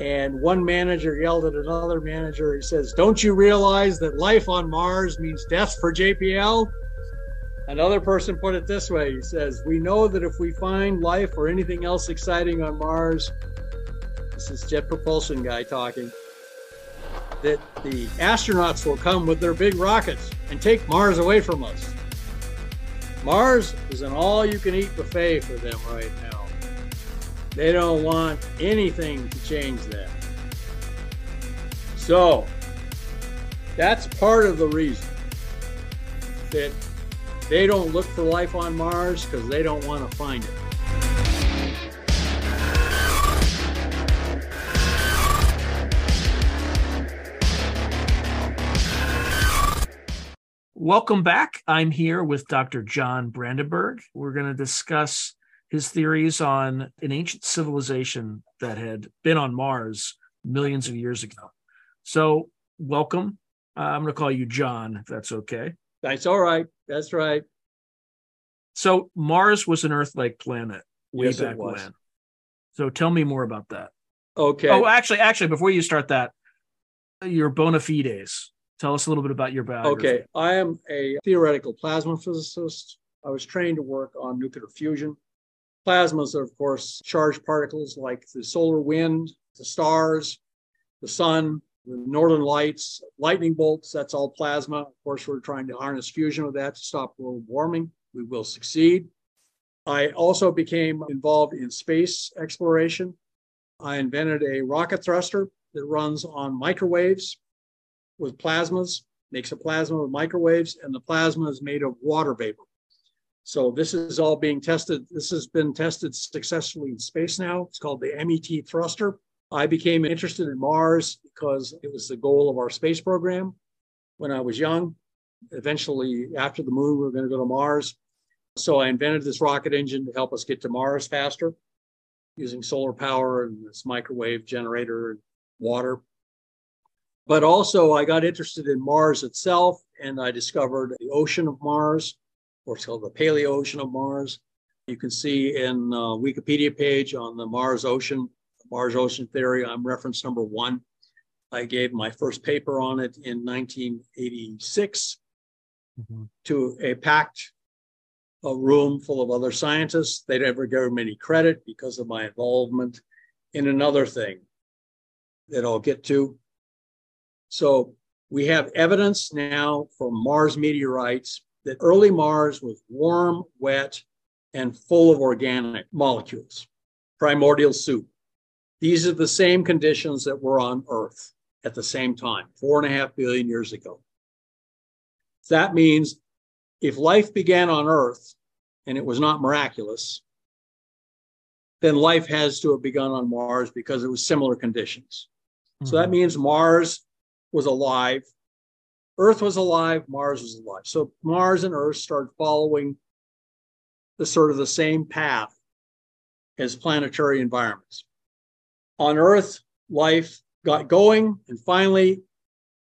and one manager yelled at another manager. He says, "Don't you realize that life on Mars means death for JPL?" Another person put it this way. He says, "We know that if we find life or anything else exciting on Mars," this is jet propulsion guy talking, "that the astronauts will come with their big rockets and take Mars away from us." Mars is an all-you-can-eat buffet for them right now. They don't want anything to change that. So that's part of the reason that they don't look for life on Mars, because they don't want to find it. Welcome back. I'm here with Dr. John Brandenburg. We're going to discuss his theories on an ancient civilization that had been on Mars millions of years ago. So welcome. I'm going to call you John, if that's okay. That's all right. That's right. So Mars was an Earth-like planet way back when. So tell me more about that. Okay. Oh, actually, before you start that, your bona fides. Tell us a little bit about your biography. Okay, I am a theoretical plasma physicist. I was trained to work on nuclear fusion. Plasmas are, of course, charged particles like the solar wind, the stars, the sun, the northern lights, lightning bolts. That's all plasma. Of course, we're trying to harness fusion with that to stop world warming. We will succeed. I also became involved in space exploration. I invented a rocket thruster that runs on microwaves with plasmas, makes a plasma with microwaves, and the plasma is made of water vapor. So this is all being tested. This has been tested successfully in space now. It's called the MET thruster. I became interested in Mars because it was the goal of our space program when I was young. Eventually, after the moon, we were going to go to Mars. So I invented this rocket engine to help us get to Mars faster using solar power and this microwave generator and water. But also I got interested in Mars itself, and I discovered the ocean of Mars, or it's called the Paleocean of Mars. You can see in the Wikipedia page on the Mars Ocean Theory, I'm reference number 1. I gave my first paper on it in 1986 to a packed room full of other scientists. They never gave me any credit because of my involvement in another thing that I'll get to. So we have evidence now from Mars meteorites that early Mars was warm, wet, and full of organic molecules, primordial soup. These are the same conditions that were on Earth at the same time, 4.5 billion years ago. That means if life began on Earth and it was not miraculous, then life has to have begun on Mars because it was similar conditions. So that means Mars was alive. Earth was alive, Mars was alive. So Mars and Earth started following the sort of the same path as planetary environments. On Earth, life got going, and finally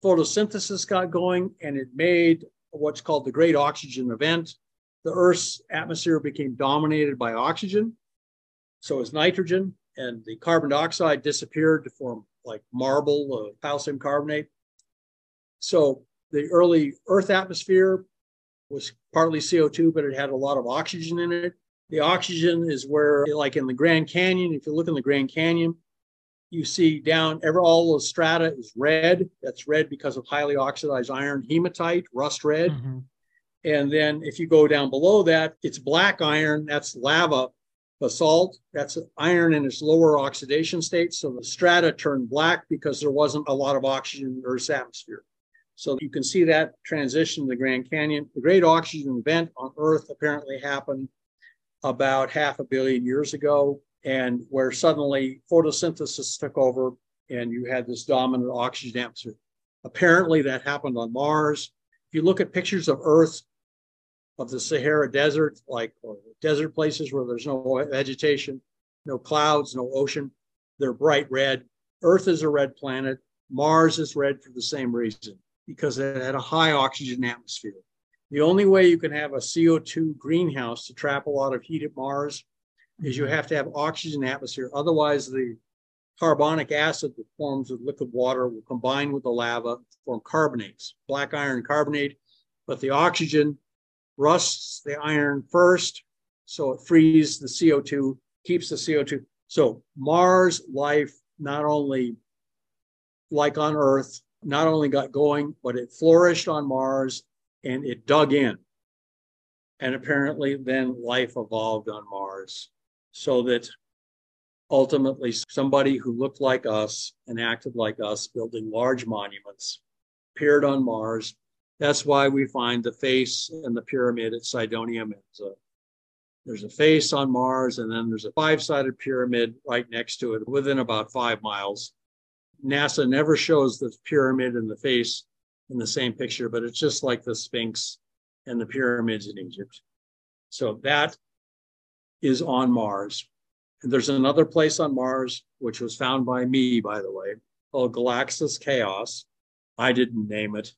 photosynthesis got going, and it made what's called the Great Oxygen Event. The Earth's atmosphere became dominated by oxygen, so is nitrogen, and the carbon dioxide disappeared to form like marble, calcium carbonate. So the early Earth atmosphere was partly CO2, but it had a lot of oxygen in it. The oxygen is where, like in the Grand Canyon, if you look in the Grand Canyon, you see down, all the strata is red. That's red because of highly oxidized iron, hematite, rust red. And then if you go down below that, it's black iron. That's lava, basalt. That's iron in its lower oxidation state. So the strata turned black because there wasn't a lot of oxygen in Earth's atmosphere. So you can see that transition to the Grand Canyon. The Great Oxygen Event on Earth apparently happened about 500 million years ago, and where suddenly photosynthesis took over and you had this dominant oxygen atmosphere. Apparently that happened on Mars. If you look at pictures of Earth, of the Sahara Desert, like or desert places where there's no vegetation, no clouds, no ocean, they're bright red. Earth is a red planet. Mars is red for the same reason, because it had a high oxygen atmosphere. The only way you can have a CO2 greenhouse to trap a lot of heat at Mars is you have to have oxygen atmosphere. Otherwise, the Carbonic acid that forms with liquid water will combine with the lava to form carbonates, black iron carbonate, but the oxygen rusts the iron first, so it frees the CO2, keeps the CO2. So Mars life not only, like on Earth, not only got going, but it flourished on Mars and it dug in. And apparently then life evolved on Mars, so that ultimately somebody who looked like us and acted like us, building large monuments, appeared on Mars. That's why we find the face in the pyramid at Cydonia Mensa. There's a face on Mars, and then there's a five-sided pyramid right next to it within about 5 miles. NASA never shows the pyramid and the face in the same picture, but it's just like the Sphinx and the pyramids in Egypt. So that is on Mars. And there's another place on Mars, which was found by me, by the way, called Galaxias Chaos. I didn't name it.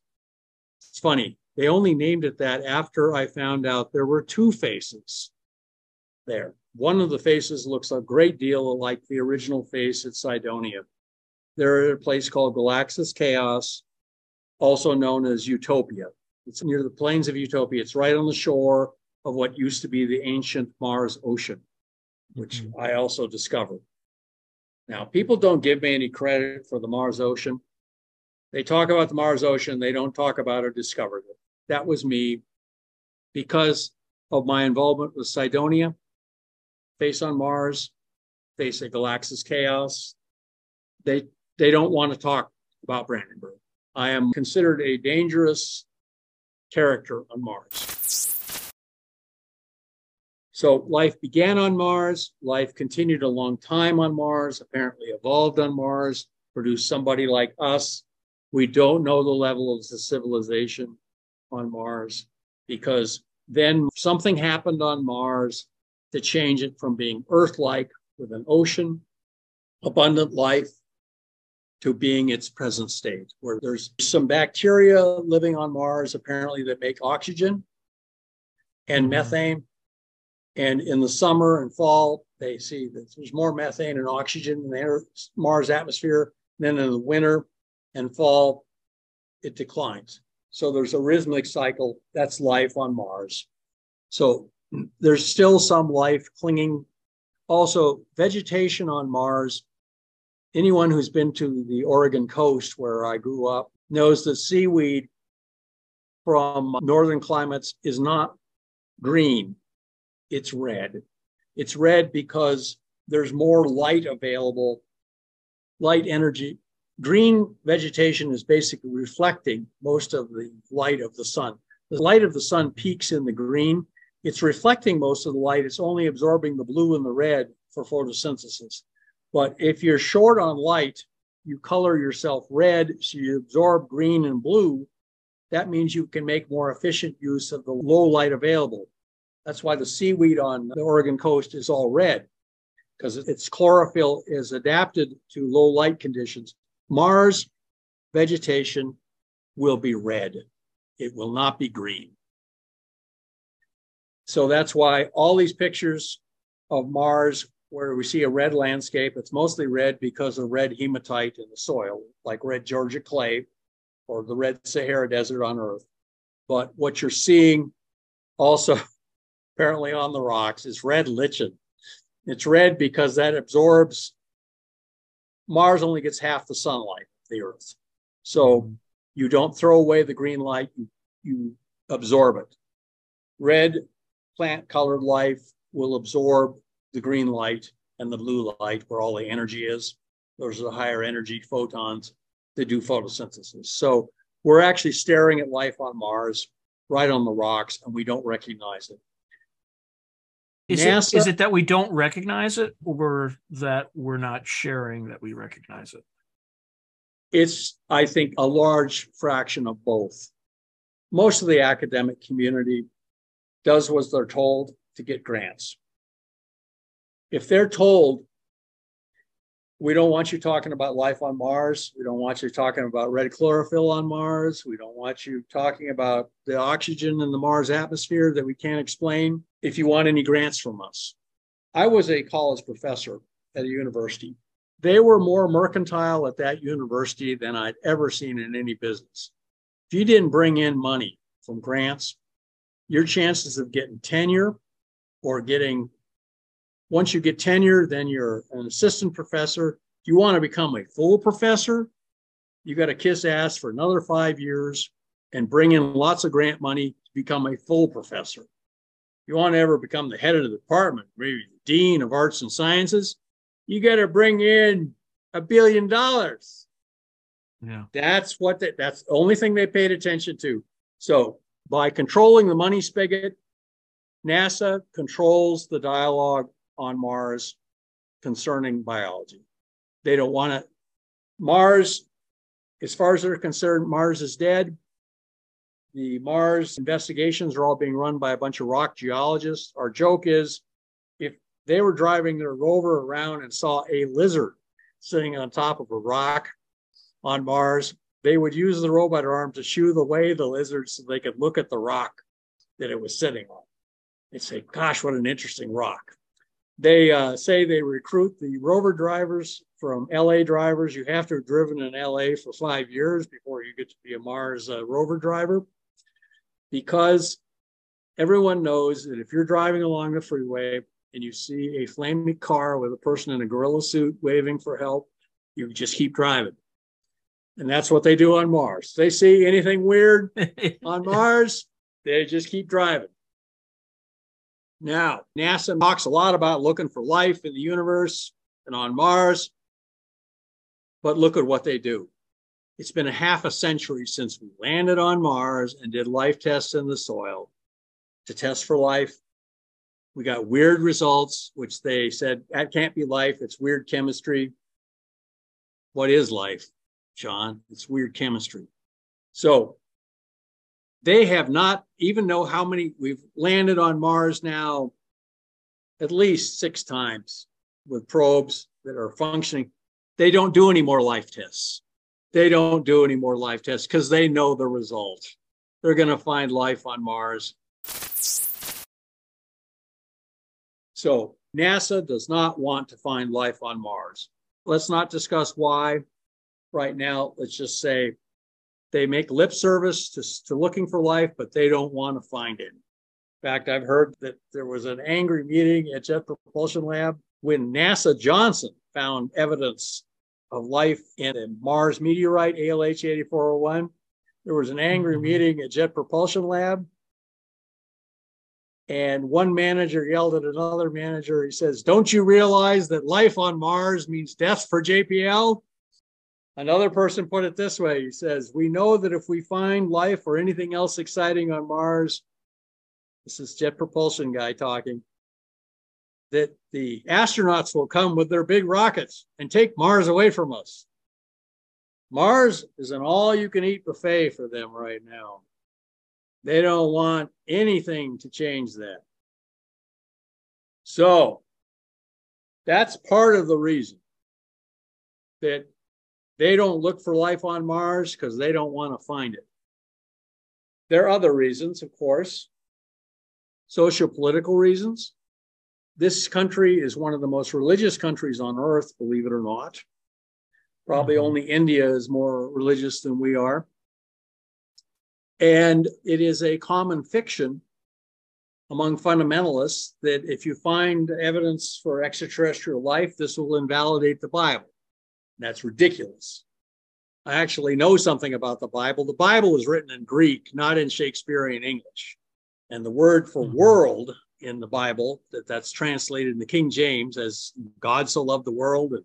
It's funny. They only named it that after I found out there were two faces there. One of the faces looks a great deal like the original face at Cydonia. They're at a place called Galaxias Chaos, also known as Utopia. It's near the plains of Utopia. It's right on the shore of what used to be the ancient Mars Ocean, which I also discovered. Now, people don't give me any credit for the Mars Ocean. They talk about the Mars Ocean. They don't talk about or discover it. That was me because of my involvement with Cydonia, face on Mars, face at Galaxias Chaos. They don't want to talk about Brandenburg. I am considered a dangerous character on Mars. So life began on Mars, life continued a long time on Mars, apparently evolved on Mars, produced somebody like us. We don't know the level of the civilization on Mars, because then something happened on Mars to change it from being Earth-like with an ocean, abundant life, to being its present state, where there's some bacteria living on Mars apparently that make oxygen and methane. And in the summer and fall, they see that there's more methane and oxygen in the Mars atmosphere. Then in the winter and fall, it declines. So there's a rhythmic cycle. That's life on Mars. So there's still some life clinging. Also, vegetation on Mars. Anyone who's been to the Oregon coast, where I grew up, knows that seaweed from northern climates is not green. It's red. It's red because there's more light available, light energy. Green vegetation is basically reflecting most of the light of the sun. The light of the sun peaks in the green. It's reflecting most of the light. It's only absorbing the blue and the red for photosynthesis. But if you're short on light, you color yourself red, so you absorb green and blue. That means you can make more efficient use of the low light available. That's why the seaweed on the Oregon coast is all red, because its chlorophyll is adapted to low light conditions. Mars vegetation will be red. It will not be green. So that's why all these pictures of Mars where we see a red landscape, it's mostly red because of red hematite in the soil, like red Georgia clay or the red Sahara Desert on Earth. But what you're seeing also apparently on the rocks is red lichen. It's red because that absorbs, Mars only gets half the sunlight of the Earth. So you don't throw away the green light, you absorb it. Red plant-colored life will absorb the green light and the blue light where all the energy is. Those are the higher energy photons that do photosynthesis. So we're actually staring at life on Mars right on the rocks, and we don't recognize it. Is it that we don't recognize it, or that we're not sharing that we recognize it? It's, I think, a large fraction of both. Most of the academic community does what they're told to get grants. If they're told, we don't want you talking about life on Mars, we don't want you talking about red chlorophyll on Mars, we don't want you talking about the oxygen in the Mars atmosphere that we can't explain, if you want any grants from us. I was a college professor at a university They were more mercantile at that university than I'd ever seen in any business. If you didn't bring in money from grants, your chances of getting tenure or getting, once you get tenure, then you're an assistant professor. If you want to become a full professor, you got to kiss ass for another 5 years and bring in lots of grant money to become a full professor. You want to ever become the head of the department, maybe the dean of arts and sciences, you got to bring in $1 billion. Yeah, that's what that's the only thing they paid attention to. So by controlling the money spigot, NASA controls the dialogue on Mars concerning biology. They don't want to. Mars, as far as they're concerned, Mars is dead. The Mars investigations are all being run by a bunch of rock geologists. Our joke is, if they were driving their rover around and saw a lizard sitting on top of a rock on Mars, they would use the robot arm to shoo away the lizard so they could look at the rock that it was sitting on. They'd say, gosh, what an interesting rock. They say they recruit the rover drivers from LA drivers. You have to have driven in LA for 5 years before you get to be a Mars rover driver, because everyone knows that if you're driving along the freeway and you see a flaming car with a person in a gorilla suit waving for help, you just keep driving. And that's what they do on Mars. They see anything weird on Mars, they just keep driving. Now, NASA talks a lot about looking for life in the universe and on Mars, but look at what they do. It's been a half a century since we landed on Mars and did life tests in the soil to test for life. We got weird results, which they said, that can't be life, it's weird chemistry. What is life, John? It's weird chemistry. So they have not even know how many, we've landed on Mars now at least 6 times with probes that are functioning. They don't do any more life tests. They don't do any more life tests because they know the result. They're going to find life on Mars. So NASA does not want to find life on Mars. Let's not discuss why right now. Let's just say they make lip service to looking for life, but they don't want to find it. In fact, I've heard that there was an angry meeting at Jet Propulsion Lab when NASA Johnson found evidence of life in a Mars meteorite, ALH 8401. There was an angry meeting at Jet Propulsion Lab. And one manager yelled at another manager. He says, don't you realize that life on Mars means death for JPL? Another person put it this way. He says, we know that if we find life or anything else exciting on Mars, this is Jet Propulsion guy talking, that the astronauts will come with their big rockets and take Mars away from us. Mars is an all-you-can-eat buffet for them right now. They don't want anything to change that. So that's part of the reason that they don't look for life on Mars, because they don't want to find it. There are other reasons, of course, socio-political reasons. This country is one of the most religious countries on Earth, believe it or not. Probably only India is more religious than we are. And it is a common fiction among fundamentalists that if you find evidence for extraterrestrial life, this will invalidate the Bible. That's ridiculous. I actually know something about the Bible. The Bible was written in Greek, not in Shakespearean English. And the word for world in the Bible, that's translated in the King James as God so loved the world and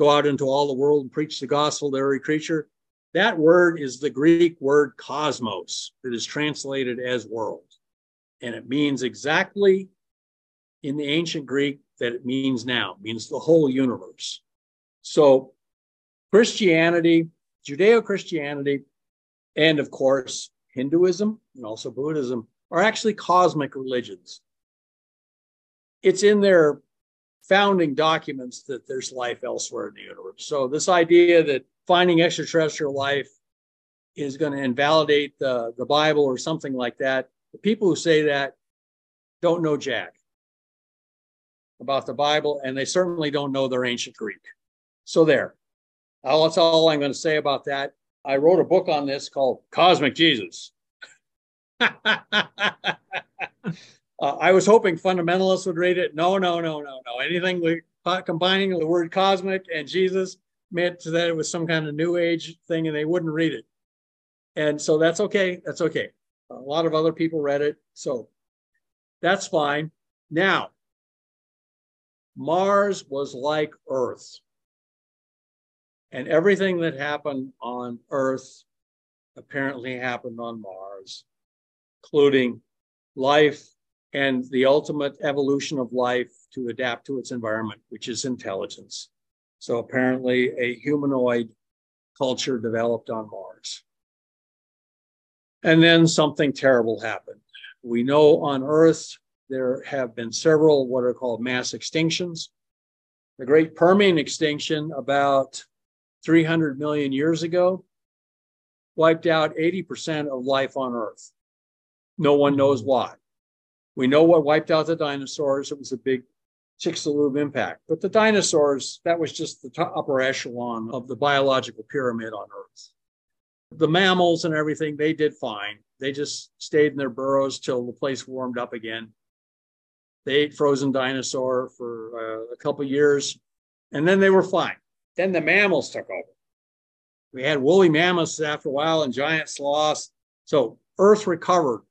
go out into all the world and preach the gospel to every creature. That word is the Greek word cosmos that is translated as world. And it means exactly in the ancient Greek that it means now. It means the whole universe. So Christianity, Judeo-Christianity, and of course, Hinduism and also Buddhism are actually cosmic religions. It's in their founding documents that there's life elsewhere in the universe. So this idea that finding extraterrestrial life is going to invalidate the Bible or something like that, the people who say that don't know jack about the Bible, and they certainly don't know their ancient Greek. So there. That's all I'm going to say about that. I wrote a book on this called Cosmic Jesus. I was hoping fundamentalists would read it. No. Anything combining the word cosmic and Jesus meant that it was some kind of new age thing, and they wouldn't read it. And so that's okay. That's okay. A lot of other people read it. So that's fine. Now, Mars was like Earth. And everything that happened on Earth apparently happened on Mars, including life and the ultimate evolution of life to adapt to its environment, which is intelligence. So apparently a humanoid culture developed on Mars. And then something terrible happened. We know on Earth there have been several what are called mass extinctions. The Great Permian extinction about 300 million years ago wiped out 80% of life on Earth. No one knows why. We know what wiped out the dinosaurs. It was a big Chicxulub impact. But the dinosaurs, that was just the upper echelon of the biological pyramid on Earth. The mammals and everything, they did fine. They just stayed in their burrows till the place warmed up again. They ate frozen dinosaur for a couple years, and then they were fine. Then the mammals took over. We had woolly mammoths after a while and giant sloths. So Earth recovered.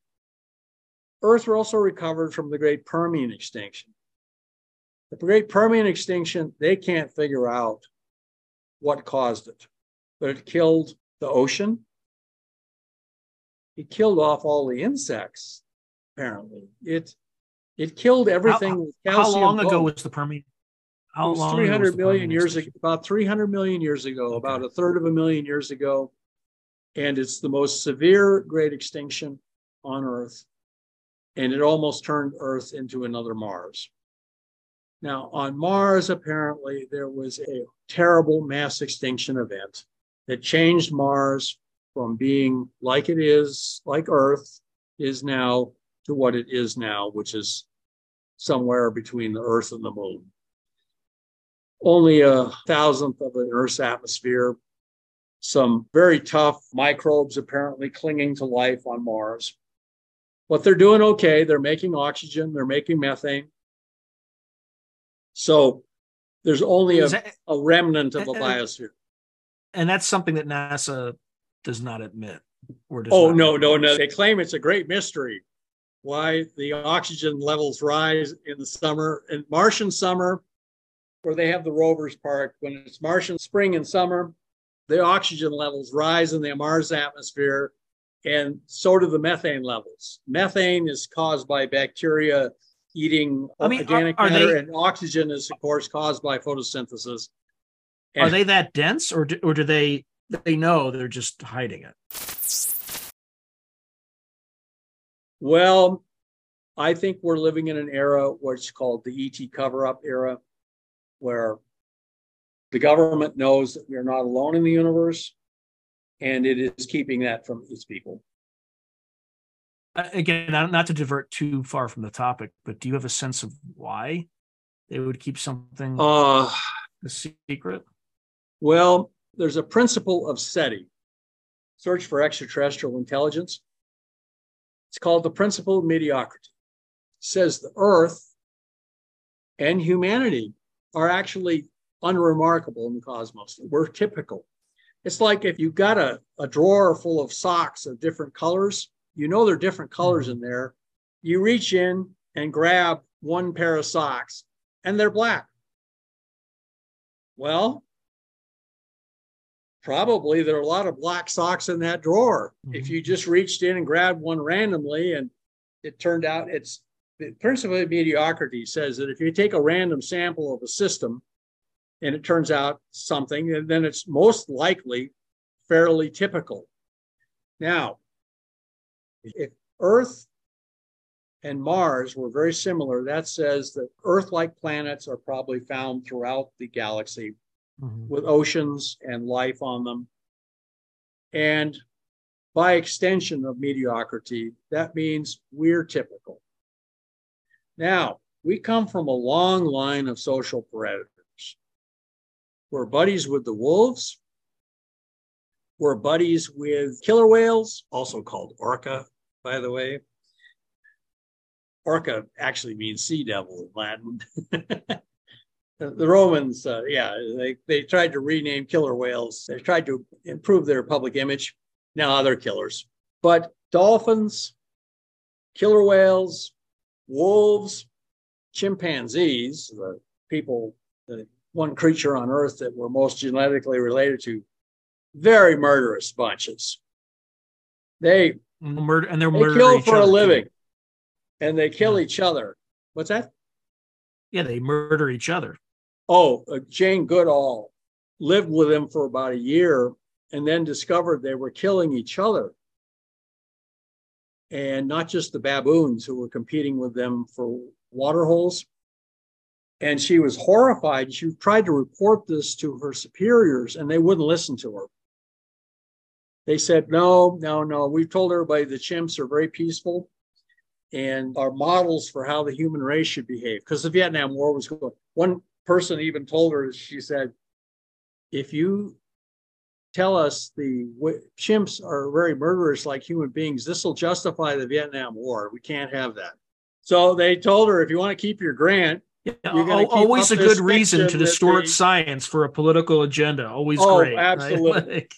Earth also recovered from the Great Permian extinction. The Great Permian extinction, they can't figure out what caused it, but it killed the ocean. It killed off all the insects, apparently. It killed everything with calcium. How long ago was the Permian? How long? 300 million years ago, about 300 million years ago, okay. About a third of a million years ago. And it's the most severe great extinction on Earth. And it almost turned Earth into another Mars. Now, on Mars, apparently, there was a terrible mass extinction event that changed Mars from being like it is, like Earth is now, to what it is now, which is somewhere between the Earth and the Moon. Only 1,000th of an Earth's atmosphere, some very tough microbes apparently clinging to life on Mars. But they're doing okay. They're making oxygen. They're making methane. So there's only a remnant of a biosphere. And that's something that NASA does not admit. Or does no. They claim it's a great mystery why the oxygen levels rise in the summer, in Martian summer, where they have the rovers parked. When it's Martian spring and summer, the oxygen levels rise in the Mars atmosphere, and so do the methane levels. Methane is caused by bacteria eating organic matter, and oxygen is, of course, caused by photosynthesis. And are they that dense, or do they know they're just hiding it? Well, I think we're living in an era what's called the ET cover-up era, where the government knows that we are not alone in the universe, and it is keeping that from its people. Again, not to divert too far from the topic, but do you have a sense of why they would keep something a secret? Well, there's a principle of SETI, Search for Extraterrestrial Intelligence. It's called the Principle of Mediocrity. It says the Earth and humanity are actually unremarkable in the cosmos. We're typical. It's like if you've got a drawer full of socks of different colors, you know there are different colors in there. You reach in and grab one pair of socks, and they're black. Well, probably there are a lot of black socks in that drawer. Mm-hmm. If you just reached in and grabbed one randomly, and it turned out it's... The principle of mediocrity says that if you take a random sample of a system and it turns out something, then it's most likely fairly typical. Now, if Earth and Mars were very similar, that says that Earth-like planets are probably found throughout the galaxy, mm-hmm, with oceans and life on them. And by extension of mediocrity, that means we're typical. Now, we come from a long line of social predators. We're buddies with the wolves. We're buddies with killer whales, also called orca, by the way. Orca actually means sea devil in Latin. The Romans, they tried to rename killer whales. They tried to improve their public image. Now they're killers. But dolphins, killer whales, wolves, chimpanzees, the people, the one creature on Earth that we're most genetically related to, very murderous bunches. They kill for a living, and they kill each other. What's that? Yeah, they murder each other. Oh, Jane Goodall lived with them for about a year and then discovered they were killing each other. And not just the baboons who were competing with them for water holes. And she was horrified. She tried to report this to her superiors, and they wouldn't listen to her. They said, no. We've told everybody the chimps are very peaceful and are models for how the human race should behave. Because the Vietnam War was going. One person even told her, she said, if you tell us the chimps are very murderous like human beings, this will justify the Vietnam War. We can't have that. So they told her, if you want to keep your grant, always a good reason to distort science for a political agenda. Always great. Oh, absolutely. Right?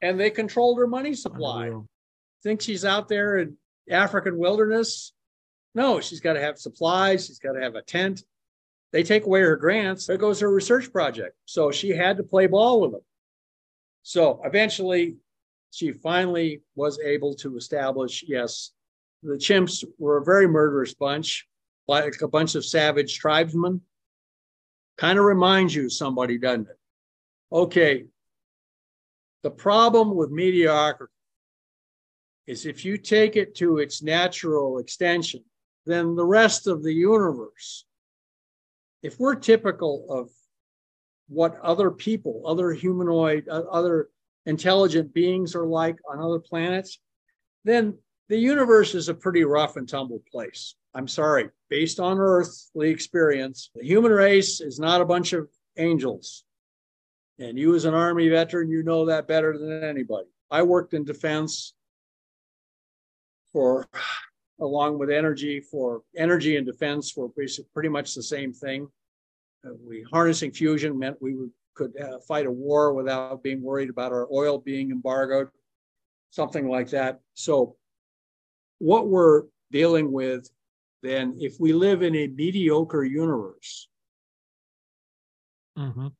And they controlled her money supply. Think she's out there in African wilderness? No, she's got to have supplies. She's got to have a tent. They take away her grants. There goes her research project. So she had to play ball with them. So eventually, she finally was able to establish, yes, the chimps were a very murderous bunch, like a bunch of savage tribesmen. Kind of reminds you of somebody, doesn't it? Okay, the problem with mediocrity is if you take it to its natural extension, then the rest of the universe, if we're typical of what other people, other humanoid, other intelligent beings are like on other planets, then the universe is a pretty rough and tumble place. I'm sorry, based on earthly experience, the human race is not a bunch of angels. And you as an Army veteran, you know that better than anybody. I worked in defense along with energy and defense were pretty much the same thing. Harnessing fusion meant we could fight a war without being worried about our oil being embargoed, something like that. So what we're dealing with then, if we live in a mediocre universe,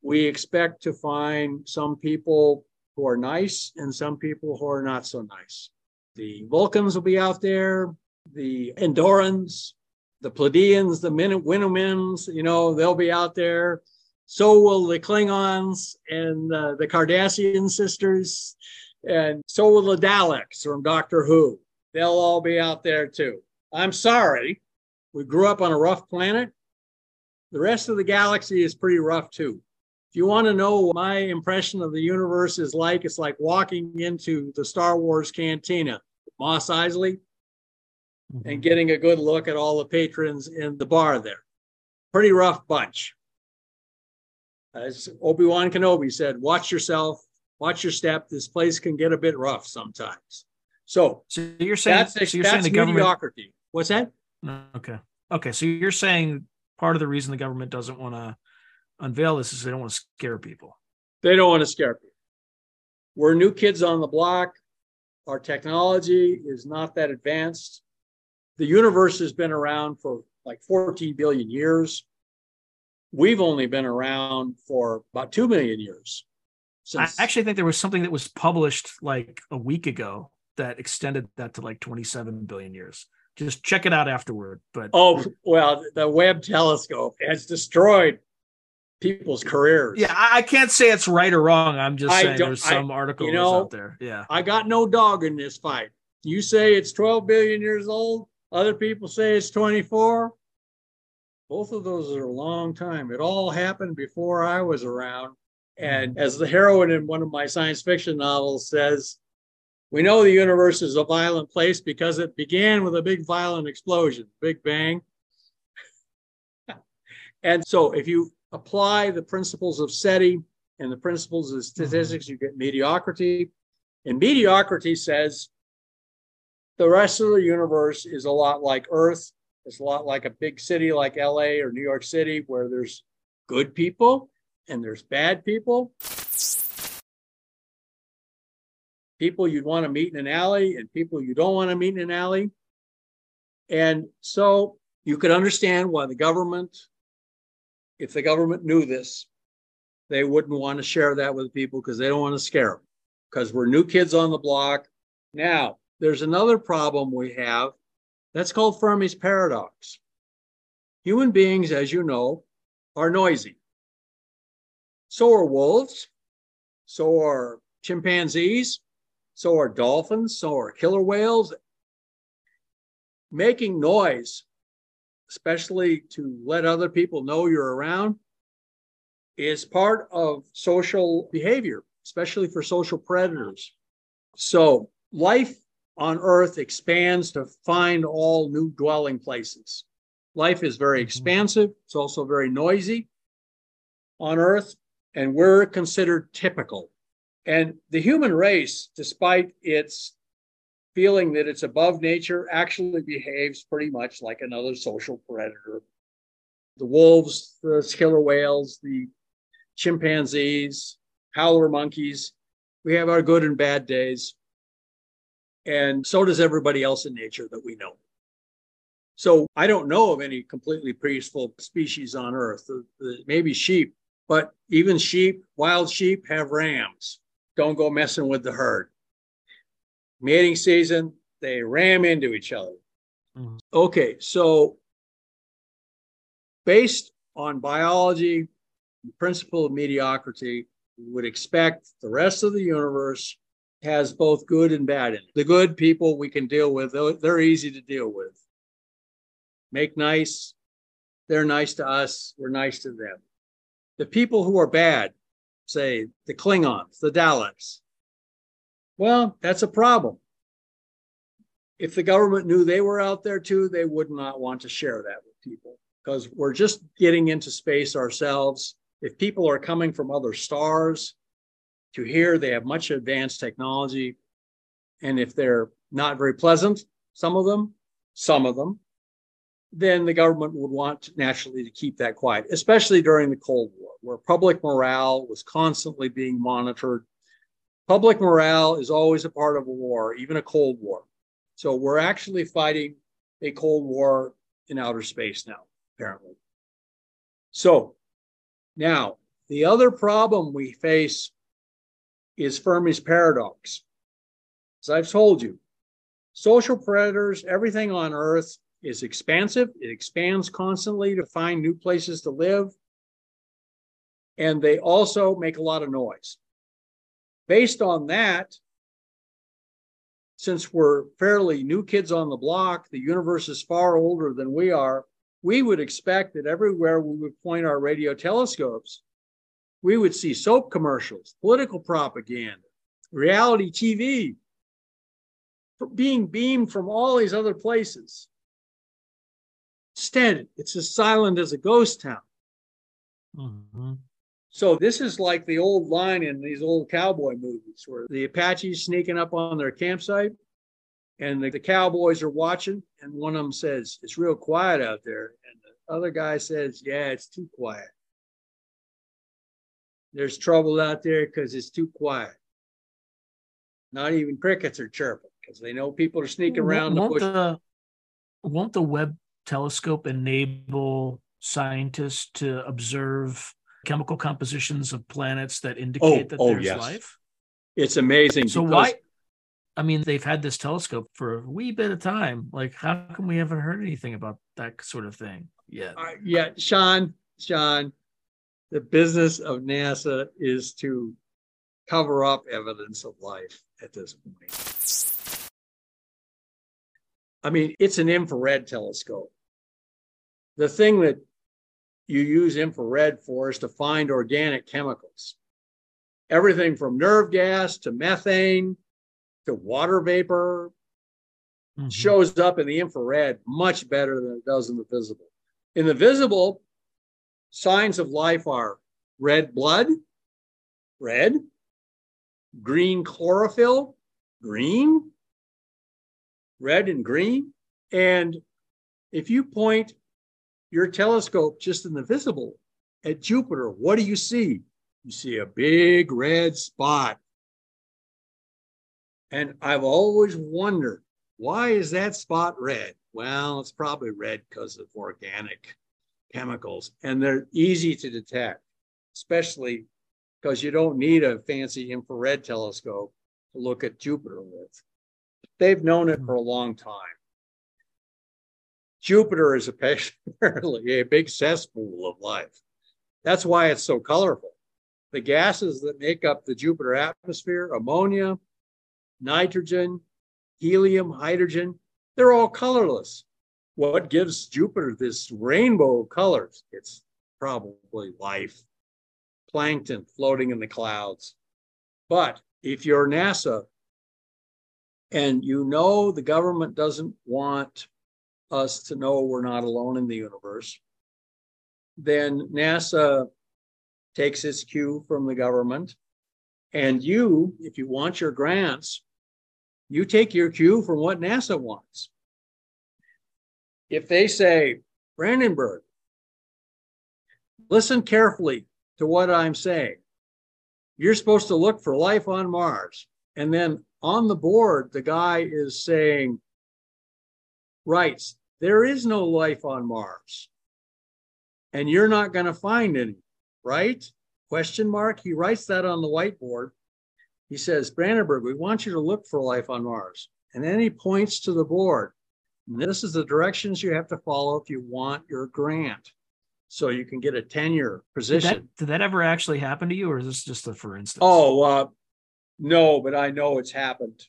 we expect to find some people who are nice and some people who are not so nice. The Vulcans will be out there, the Andorans, the Pleiadians, the Winnomims, they'll be out there. So will the Klingons and the Cardassian sisters. And so will the Daleks from Doctor Who. They'll all be out there too. I'm sorry, we grew up on a rough planet. The rest of the galaxy is pretty rough too. If you want to know what my impression of the universe is like, it's like walking into the Star Wars cantina, Mos Eisley, and getting a good look at all the patrons in the bar there. Pretty rough bunch. As Obi-Wan Kenobi said, watch yourself, watch your step. This place can get a bit rough sometimes. So you're saying that's the mediocrity. Government... What's that? Okay. So you're saying part of the reason the government doesn't want to unveil this is they don't want to scare people. They don't want to scare people. We're new kids on the block. Our technology is not that advanced. The universe has been around for like 14 billion years. We've only been around for about 2 million years. I actually think there was something that was published like a week ago that extended that to like 27 billion years. Just check it out afterward. But the Webb telescope has destroyed people's careers. Yeah, I can't say it's right or wrong. I'm just saying there's some article out there. Yeah, I got no dog in this fight. You say it's 12 billion years old. Other people say it's 24. Both of those are a long time. It all happened before I was around. And as the heroine in one of my science fiction novels says, we know the universe is a violent place because it began with a big violent explosion, Big Bang. And so if you apply the principles of SETI and the principles of statistics, you get mediocrity. And mediocrity says the rest of the universe is a lot like Earth. It's a lot like a big city like LA or New York City, where there's good people and there's bad people. People you'd want to meet in an alley and people you don't want to meet in an alley. And so you could understand why the government, if the government knew this, they wouldn't want to share that with people, because they don't want to scare them, because we're new kids on the block. Now, there's another problem we have. That's called Fermi's paradox. Human beings, as you know, are noisy. So are wolves. So are chimpanzees. So are dolphins. So are killer whales. Making noise, especially to let other people know you're around, is part of social behavior, especially for social predators. So life on Earth expands to find all new dwelling places. Life is very expansive. It's also very noisy on Earth, and we're considered typical. And the human race, despite its feeling that it's above nature, actually behaves pretty much like another social predator. The wolves, the killer whales, the chimpanzees, howler monkeys. We have our good and bad days. And so does everybody else in nature that we know. So I don't know of any completely peaceful species on Earth, maybe sheep, but even sheep, wild sheep, have rams. Don't go messing with the herd. Mating season, they ram into each other. Mm-hmm. Okay, so based on biology, the principle of mediocrity, you would expect the rest of the universe has both good and bad in it. The good people we can deal with, they're easy to deal with. Make nice, they're nice to us, we're nice to them. The people who are bad, say the Klingons, the Daleks, well, that's a problem. If the government knew they were out there too, they would not want to share that with people, because we're just getting into space ourselves. If people are coming from other stars to here, they have much advanced technology. And if they're not very pleasant, some of them, then the government would want naturally to keep that quiet, especially during the Cold War, where public morale was constantly being monitored. Public morale is always a part of a war, even a Cold War. So we're actually fighting a Cold War in outer space now, apparently. So now, the other problem we face is Fermi's paradox. As I've told you, social predators, everything on Earth is expansive. It expands constantly to find new places to live. And they also make a lot of noise. Based on that, since we're fairly new kids on the block, the universe is far older than we are, we would expect that everywhere we would point our radio telescopes, we would see soap commercials, political propaganda, reality TV, being beamed from all these other places. Instead, it's as silent as a ghost town. Mm-hmm. So this is like the old line in these old cowboy movies where the Apaches sneaking up on their campsite and the cowboys are watching, and one of them says, "It's real quiet out there." And the other guy says, "Yeah, it's too quiet. There's trouble out there because it's too quiet. Not even crickets are chirping because they know people are sneaking around the bush." Won't the Webb telescope enable scientists to observe chemical compositions of planets that indicate that there's life? It's amazing. So why? I mean, they've had this telescope for a wee bit of time. Like, how come we haven't heard anything about that sort of thing yet? Sean, the business of NASA is to cover up evidence of life at this point. I mean, it's an infrared telescope. The thing that you use infrared for is to find organic chemicals. Everything from nerve gas to methane to water vapor shows up in the infrared much better than it does in the visible. In the visible, signs of life are red blood, red, green chlorophyll, green, red and green. And if you point your telescope just in the visible at Jupiter, what do you see? You see a big red spot. And I've always wondered, why is that spot red? Well, it's probably red because of organic chemicals, and they're easy to detect, especially because you don't need a fancy infrared telescope to look at Jupiter with. They've known it for a long time. Jupiter is apparently a big cesspool of life. That's why it's so colorful. The gases that make up the Jupiter atmosphere, ammonia, nitrogen, helium, hydrogen, they're all colorless. What gives Jupiter this rainbow of colors? It's probably life, plankton floating in the clouds. But if you're NASA and you know the government doesn't want us to know we're not alone in the universe, then NASA takes its cue from the government. And you, if you want your grants, you take your cue from what NASA wants. If they say, Brandenburg, listen carefully to what I'm saying. You're supposed to look for life on Mars. And then on the board, the guy is saying, right, there is no life on Mars. And you're not going to find any, right? Question mark. He writes that on the whiteboard. He says, Brandenburg, we want you to look for life on Mars. And then he points to the board. And this is the directions you have to follow if you want your grant, so you can get a tenure position. Did that ever actually happen to you, or is this just a for instance? Oh, no, but I know it's happened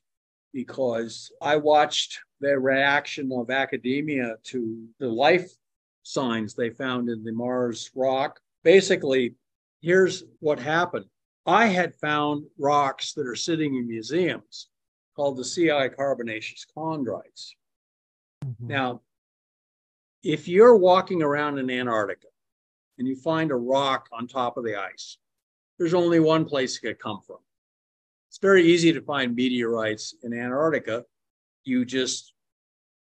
because I watched the reaction of academia to the life signs they found in the Mars rock. Basically, here's what happened. I had found rocks that are sitting in museums called the CI carbonaceous chondrites. Now, if you're walking around in Antarctica and you find a rock on top of the ice, there's only one place it could come from. It's very easy to find meteorites in Antarctica. You just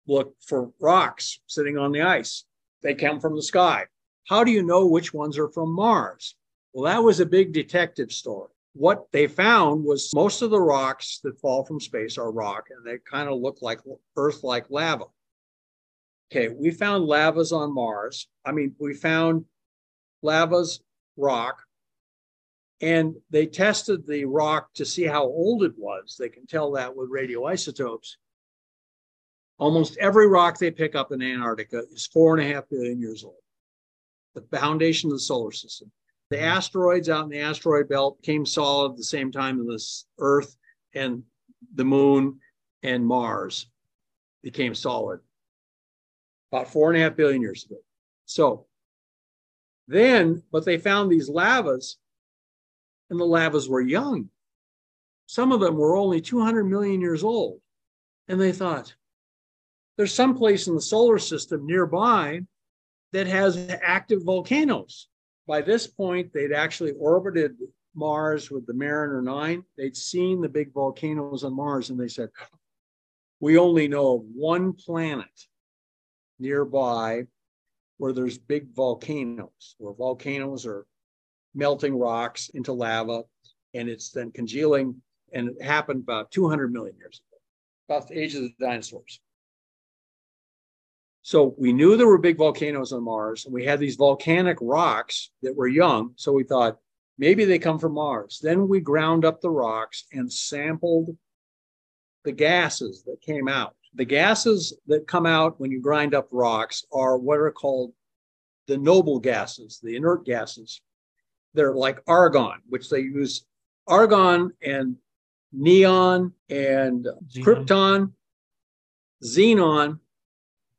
look for rocks sitting on the ice. They come from the sky. How do you know which ones are from Mars? Well, that was a big detective story. What they found was most of the rocks that fall from space are rock, and they kind of look like Earth-like lava. Okay, we found lavas on Mars. We found lavas, rock, and they tested the rock to see how old it was. They can tell that with radioisotopes. Almost every rock they pick up in Antarctica is 4.5 billion years old. The foundation of the solar system. The asteroids out in the asteroid belt came solid at the same time as the Earth and the Moon and Mars became solid. About 4.5 billion years ago. So then, but they found these lavas, and the lavas were young. Some of them were only 200 million years old. And they thought, there's some place in the solar system nearby that has active volcanoes. By this point, they'd actually orbited Mars with the Mariner 9. They'd seen the big volcanoes on Mars, and they said, we only know of one planet nearby where there's big volcanoes, where volcanoes are melting rocks into lava, and it's then congealing, and it happened about 200 million years ago, about the age of the dinosaurs. So we knew there were big volcanoes on Mars, and we had these volcanic rocks that were young, so we thought, maybe they come from Mars. Then we ground up the rocks and sampled the gases that came out. The gases that come out when you grind up rocks are what are called the noble gases, the inert gases. They're like argon, which they use argon and neon and xenon. Krypton, xenon.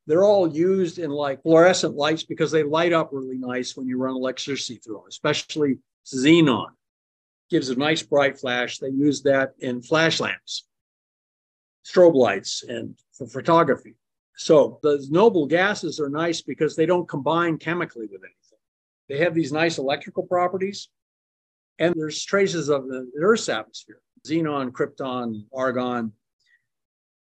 They're all used in like fluorescent lights because they light up really nice when you run electricity through them, especially xenon. Gives a nice bright flash. They use that in flash lamps, strobe lights, and for photography. So those noble gases are nice because they don't combine chemically with anything. They have these nice electrical properties. And there's traces of the Earth's atmosphere, xenon, krypton, argon.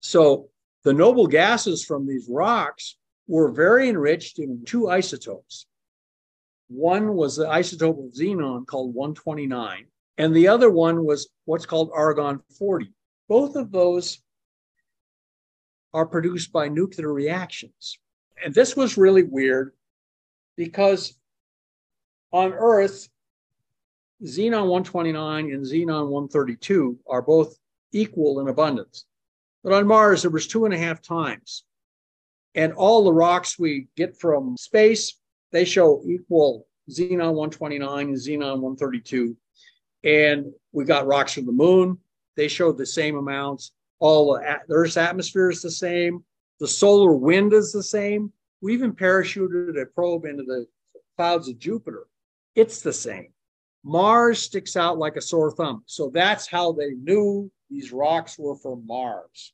So the noble gases from these rocks were very enriched in two isotopes. One was the isotope of xenon called 129, and the other one was what's called argon-40. Both of those are produced by nuclear reactions. And this was really weird because on Earth, xenon-129 and xenon-132 are both equal in abundance. But on Mars, there was 2.5 times. And all the rocks we get from space, they show equal xenon-129 and xenon-132. And we got rocks from the moon. They showed the same amounts. All the Earth's atmosphere is the same. The solar wind is the same. We even parachuted a probe into the clouds of Jupiter. It's the same. Mars sticks out like a sore thumb. So that's how they knew these rocks were from Mars.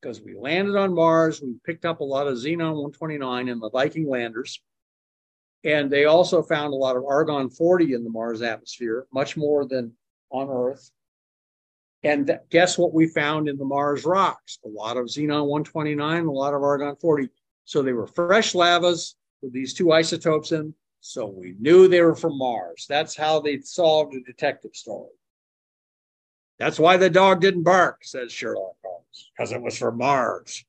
Because we landed on Mars, we picked up a lot of xenon-129 in the Viking landers. And they also found a lot of argon-40 in the Mars atmosphere, much more than on Earth. And guess what we found in the Mars rocks? A lot of xenon-129, a lot of argon-40. So they were fresh lavas with these two isotopes in. So we knew they were from Mars. That's how they solved a detective story. That's why the dog didn't bark, says Sherlock Holmes, because it was from Mars.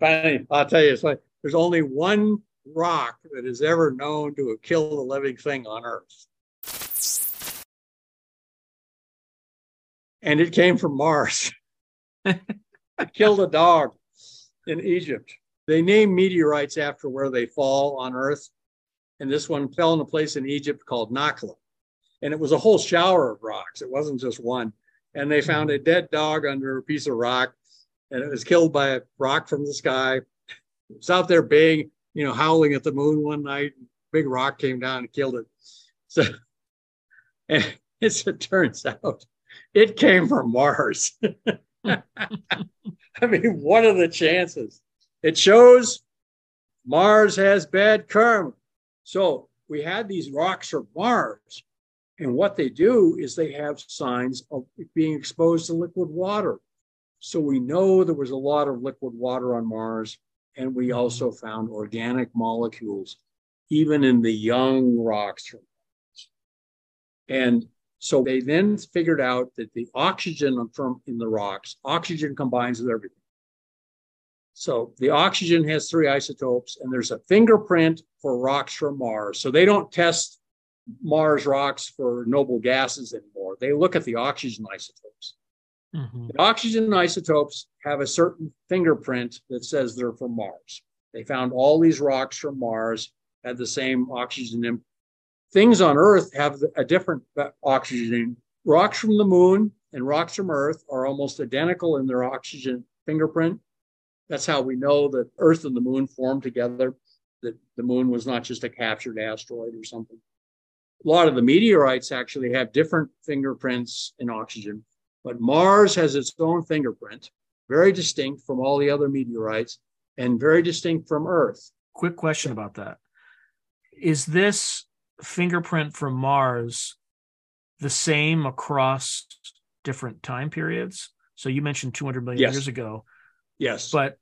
But I'll tell you, it's like, there's only one rock that is ever known to have killed a living thing on Earth. And it came from Mars. Killed a dog in Egypt. They name meteorites after where they fall on Earth. And this one fell in a place in Egypt called Nakhla. And it was a whole shower of rocks. It wasn't just one. And they found a dead dog under a piece of rock. And it was killed by a rock from the sky. It was out there big, you know, howling at the moon one night. A big rock came down and killed it. So, and as it turns out, it came from Mars. I mean, what are the chances? It shows Mars has bad karma. So we had these rocks from Mars. And what they do is they have signs of being exposed to liquid water. So we know there was a lot of liquid water on Mars. And we also found organic molecules, even in the young rocks from Mars. And so they then figured out that the oxygen from in the rocks, oxygen combines with everything. So the oxygen has three isotopes, and there's a fingerprint for rocks from Mars. So they don't test Mars rocks for noble gases anymore. They look at the oxygen isotopes. Mm-hmm. The oxygen isotopes have a certain fingerprint that says they're from Mars. They found all these rocks from Mars had the same oxygen imprint. Things on Earth have a different oxygen. Rocks from the moon and rocks from Earth are almost identical in their oxygen fingerprint. That's how we know that Earth and the moon formed together, that the moon was not just a captured asteroid or something. A lot of the meteorites actually have different fingerprints in oxygen, but Mars has its own fingerprint, very distinct from all the other meteorites and very distinct from Earth. Quick question about that. Is this fingerprint from Mars the same across different time periods? So you mentioned 200 million years ago. Yes. But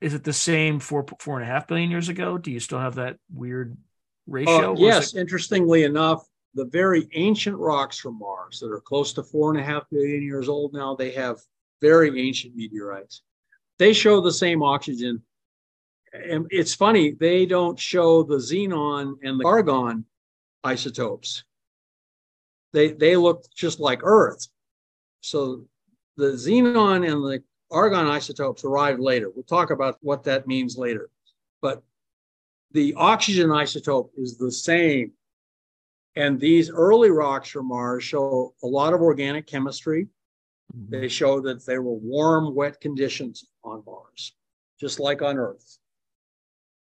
is it the same 4.5 billion years ago? Do you still have that weird ratio? Yes. Interestingly enough, the very ancient rocks from Mars that are close to 4.5 billion years old now, they have very ancient meteorites. They show the same oxygen. And it's funny, they don't show the xenon and the argon isotopes. They look just like Earth. So the xenon and the argon isotopes arrived later. We'll talk about what that means later. But the oxygen isotope is the same. And these early rocks from Mars show a lot of organic chemistry. Mm-hmm. They show that there were warm, wet conditions on Mars, just like on Earth.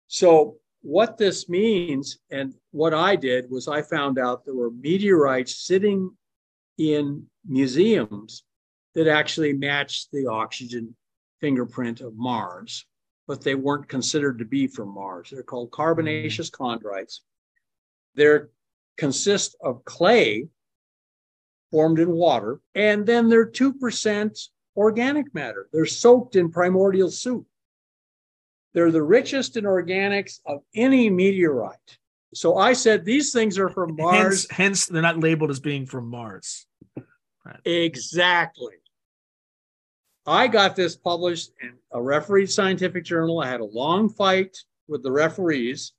So what this means, and what I did was I found out there were meteorites sitting in museums that actually matched the oxygen fingerprint of Mars, but they weren't considered to be from Mars. They're called carbonaceous chondrites. They're consist of clay formed in water, and then they're 2% organic matter. They're soaked in primordial soup. They're the richest in organics of any meteorite. So I said these things are from Mars. Hence they're not labeled as being from Mars. Right. Exactly. I got this published in a refereed scientific journal. I had a long fight with the referees,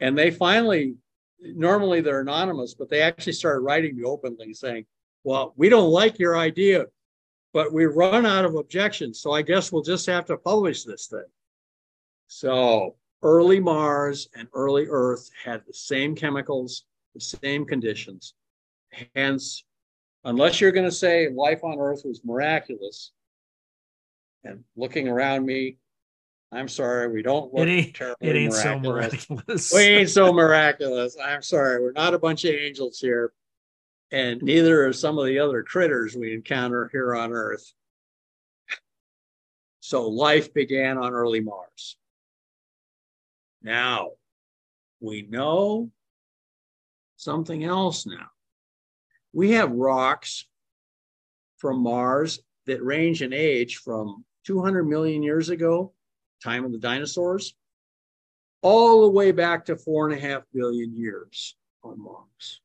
and they finally, normally they're anonymous, but they actually started writing me openly saying, well, we don't like your idea, but we run out of objections, so I guess we'll just have to publish this thing. So early Mars and early Earth had the same chemicals, the same conditions. Hence, unless you're going to say life on Earth was miraculous, and looking around me, I'm sorry, we don't look terribly miraculous. We ain't so miraculous. I'm sorry, we're not a bunch of angels here. And neither are some of the other critters we encounter here on Earth. So life began on early Mars. Now, we know something else now. We have rocks from Mars that range in age from 200 million years ago, time of the dinosaurs, all the way back to 4.5 billion years on Mars.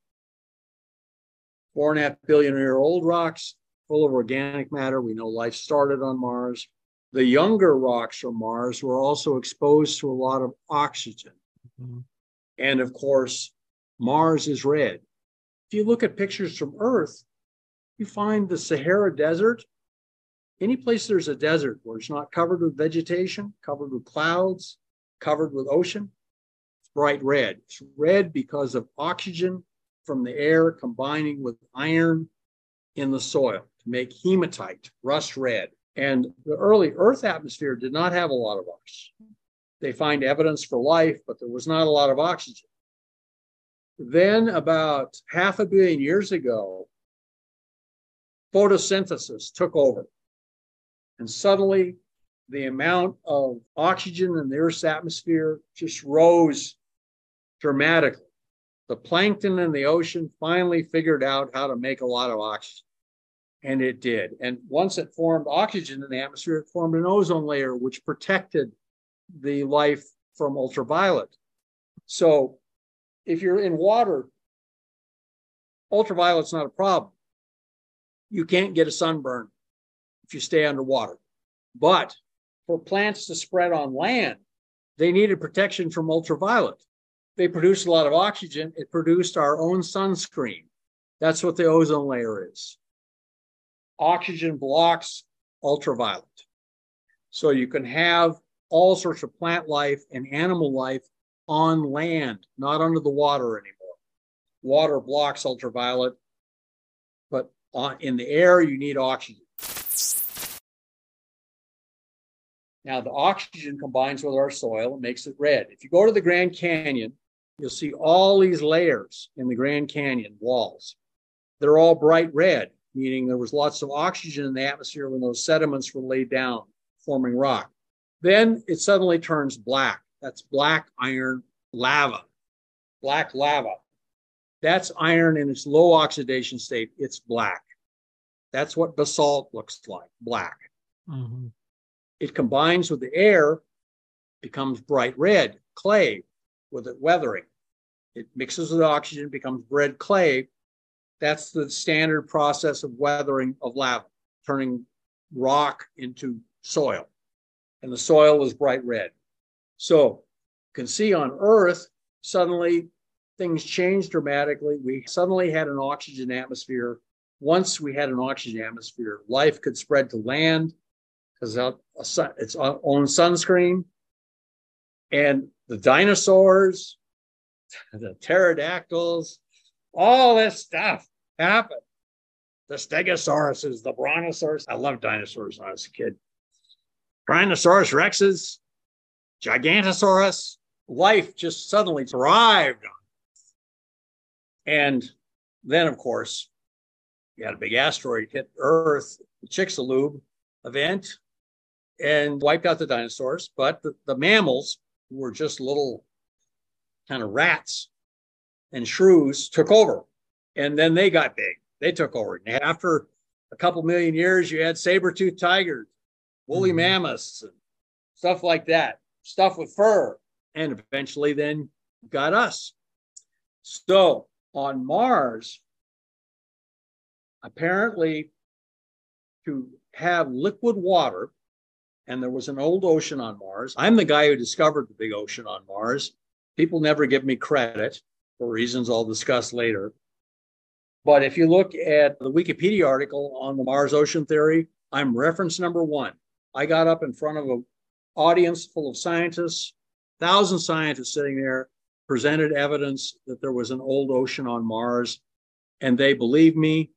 4.5 billion-year-old rocks full of organic matter. We know life started on Mars. The younger rocks from Mars were also exposed to a lot of oxygen. Mm-hmm. And of course, Mars is red. If you look at pictures from Earth, you find the Sahara Desert. Any place there's a desert where it's not covered with vegetation, covered with clouds, covered with ocean, it's bright red. It's red because of oxygen from the air combining with iron in the soil to make hematite, rust red. And the early Earth atmosphere did not have a lot of oxygen. They find evidence for life, but there was not a lot of oxygen. Then about 500 million years ago, photosynthesis took over. And suddenly the amount of oxygen in the Earth's atmosphere just rose dramatically. The plankton in the ocean finally figured out how to make a lot of oxygen, and it did. And once it formed oxygen in the atmosphere, it formed an ozone layer, which protected the life from ultraviolet. So if you're in water, ultraviolet's not a problem. You can't get a sunburn if you stay underwater. But for plants to spread on land, they needed protection from ultraviolet. They produced a lot of oxygen. It produced our own sunscreen. That's what the ozone layer is. Oxygen blocks ultraviolet. So you can have all sorts of plant life and animal life on land, not under the water anymore. Water blocks ultraviolet, but in the air, you need oxygen. Now, the oxygen combines with our soil and makes it red. If you go to the Grand Canyon, you'll see all these layers in the Grand Canyon walls. They're all bright red, meaning there was lots of oxygen in the atmosphere when those sediments were laid down, forming rock. Then it suddenly turns black. That's black iron lava, black lava. That's iron in its low oxidation state. It's black. That's what basalt looks like, black. Mm-hmm. It combines with the air, becomes bright red, clay, with it weathering. It mixes with oxygen, becomes red clay. That's the standard process of weathering of lava, turning rock into soil. And the soil was bright red. So you can see on Earth, suddenly things changed dramatically. We suddenly had an oxygen atmosphere. Once we had an oxygen atmosphere, life could spread to land because its own sunscreen. And the dinosaurs, the pterodactyls, all this stuff happened. The stegosauruses, the brontosaurus. I loved dinosaurs when I was a kid. Tyrannosaurus rexes, Gigantosaurus. Life just suddenly thrived on it. And then, of course, you had a big asteroid hit Earth, the Chicxulub event, and wiped out the dinosaurs. But the mammals were just little kind of rats. and shrews took over. And then they got big. They took over. And after a couple million years, you had saber-toothed tigers, woolly mammoths, and stuff like that, stuff with fur. And eventually then got us. So on Mars, apparently to have liquid water, and there was an old ocean on Mars. I'm the guy who discovered the big ocean on Mars. People never give me credit for reasons I'll discuss later. But if you look at the Wikipedia article on the Mars Ocean Theory, I'm reference number one. I got up in front of an audience full of scientists, 1,000 scientists sitting there, presented evidence that there was an old ocean on Mars, and they believe me.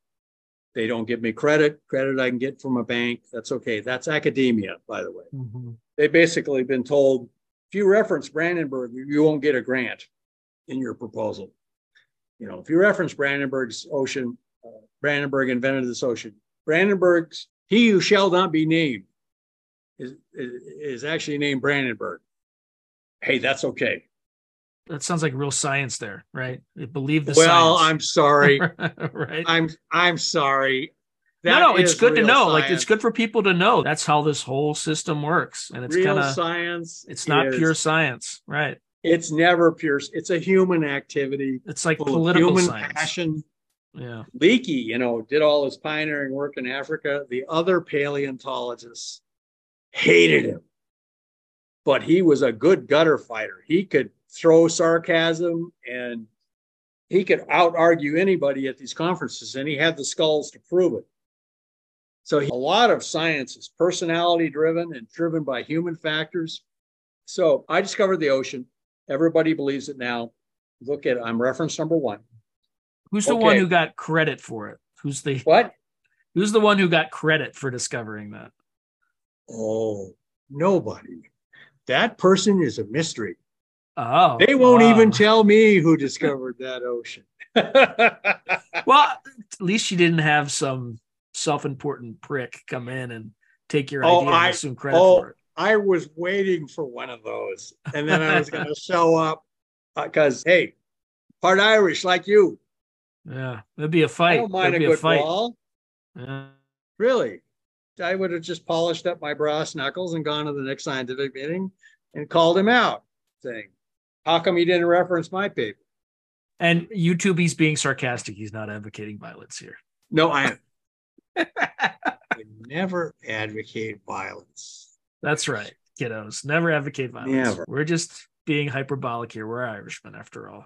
They don't give me credit. Credit I can get from a bank. That's okay. That's academia, by the way. Mm-hmm. They've basically been told, if you reference Brandenburg, you won't get a grant in your proposal. You know, if you reference Brandenburg's ocean, Brandenburg invented this ocean. Brandenburg's, he who shall not be named is actually named Brandenburg. Hey, that's okay. That sounds like real science there, right? Believe the well, science. I'm sorry. Right? I'm sorry. That no, it's good to know. Science. Like, it's good for people to know. That's how this whole system works. And it's kind of science. It's not pure science, right? It's never pure. It's a human activity. It's like political human science. Passion. Yeah. Leakey, you know, did all his pioneering work in Africa. The other paleontologists hated him, but he was a good gutter fighter. He could throw sarcasm, and he could out-argue anybody at these conferences, and he had the skulls to prove it. So a lot of science is personality-driven and driven by human factors. So I discovered the ocean. Everybody believes it now. Look at, I'm reference number one. Who's the one who got credit for it? Who's the what? Who's the one who got credit for discovering that? Oh, nobody. That person is a mystery. Oh, they won't even tell me who discovered that ocean. Well, at least you didn't have some self-important prick come in and take your idea and assume credit for it. I was waiting for one of those, and then I was going to show up because, hey, part Irish like you. Yeah, it'd be a fight. I don't mind a good ball. Yeah. Really, I would have just polished up my brass knuckles and gone to the next scientific meeting and called him out, saying, how come you didn't reference my paper? And YouTube, he's being sarcastic. He's not advocating violence here. No, I am. I never advocate violence. That's right, kiddos. Never advocate violence. Never. We're just being hyperbolic here. We're Irishmen, after all.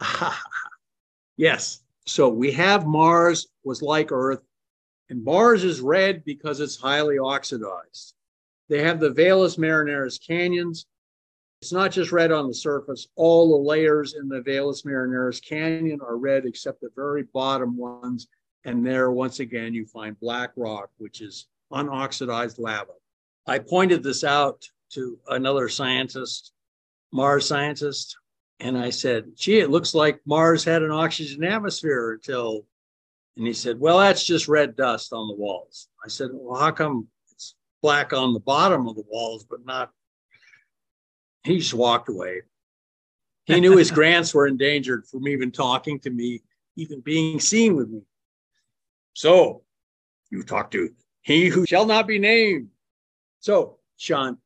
Yes. So we have Mars was like Earth, and Mars is red because it's highly oxidized. They have the Valles Marineris canyons. It's not just red on the surface. All the layers in the Valles Marineris Canyon are red, except the very bottom ones. And there, once again, you find black rock, which is unoxidized lava. I pointed this out to another scientist, Mars scientist, and I said, gee, it looks like Mars had an oxygen atmosphere until... And he said, well, that's just red dust on the walls. I said, well, how come it's black on the bottom of the walls, but not... He just walked away. He knew his grants were endangered from even talking to me, even being seen with me. So you talk to he who shall not be named. So, Sean,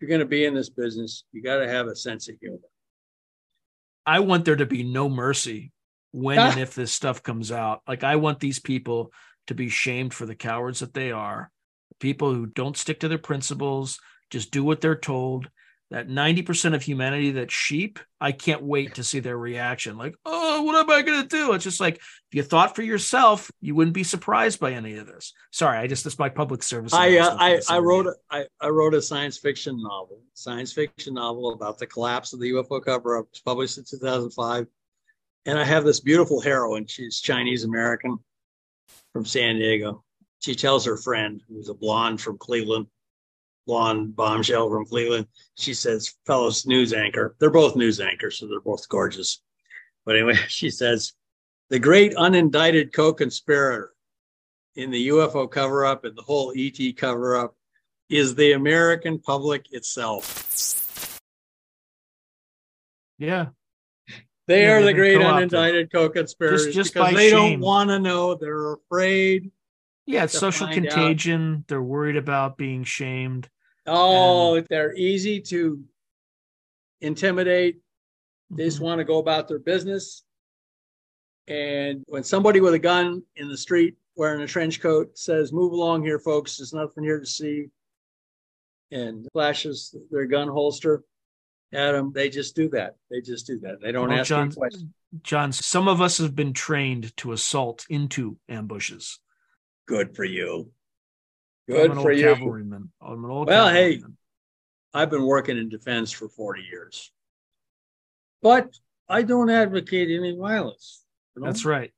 you're going to be in this business. You got to have a sense of humor. I want there to be no mercy when and if this stuff comes out. Like, I want these people to be shamed for the cowards that they are, people who don't stick to their principles, just do what they're told. That 90% of humanity, that sheep, I can't wait to see their reaction. Like, oh, what am I going to do? It's just like, if you thought for yourself, you wouldn't be surprised by any of this. Sorry, that's my public service. I wrote a science fiction novel about the collapse of the UFO cover-up. It's published in 2005. And I have this beautiful heroine. She's Chinese-American from San Diego. She tells her friend, who's a blonde bombshell from Cleveland. She says, fellow news anchor. They're both news anchors, so they're both gorgeous. But anyway, she says, the great unindicted co-conspirator in the UFO cover-up and the whole ET cover-up is the American public itself. Yeah. They are the great unindicted co-conspirators because they don't want to know. They're afraid. Yeah, it's social contagion. Out. They're worried about being shamed. Oh, they're easy to intimidate. They just want to go about their business. And when somebody with a gun in the street wearing a trench coat says, "Move along here, folks. There's nothing here to see," and flashes their gun holster at them, they just do that. They don't ask any questions. John, some of us have been trained to assault into ambushes. Good for you. Good for you. I'm an old cavalryman. Hey, I've been working in defense for 40 years. But I don't advocate any violence. You know? That's right.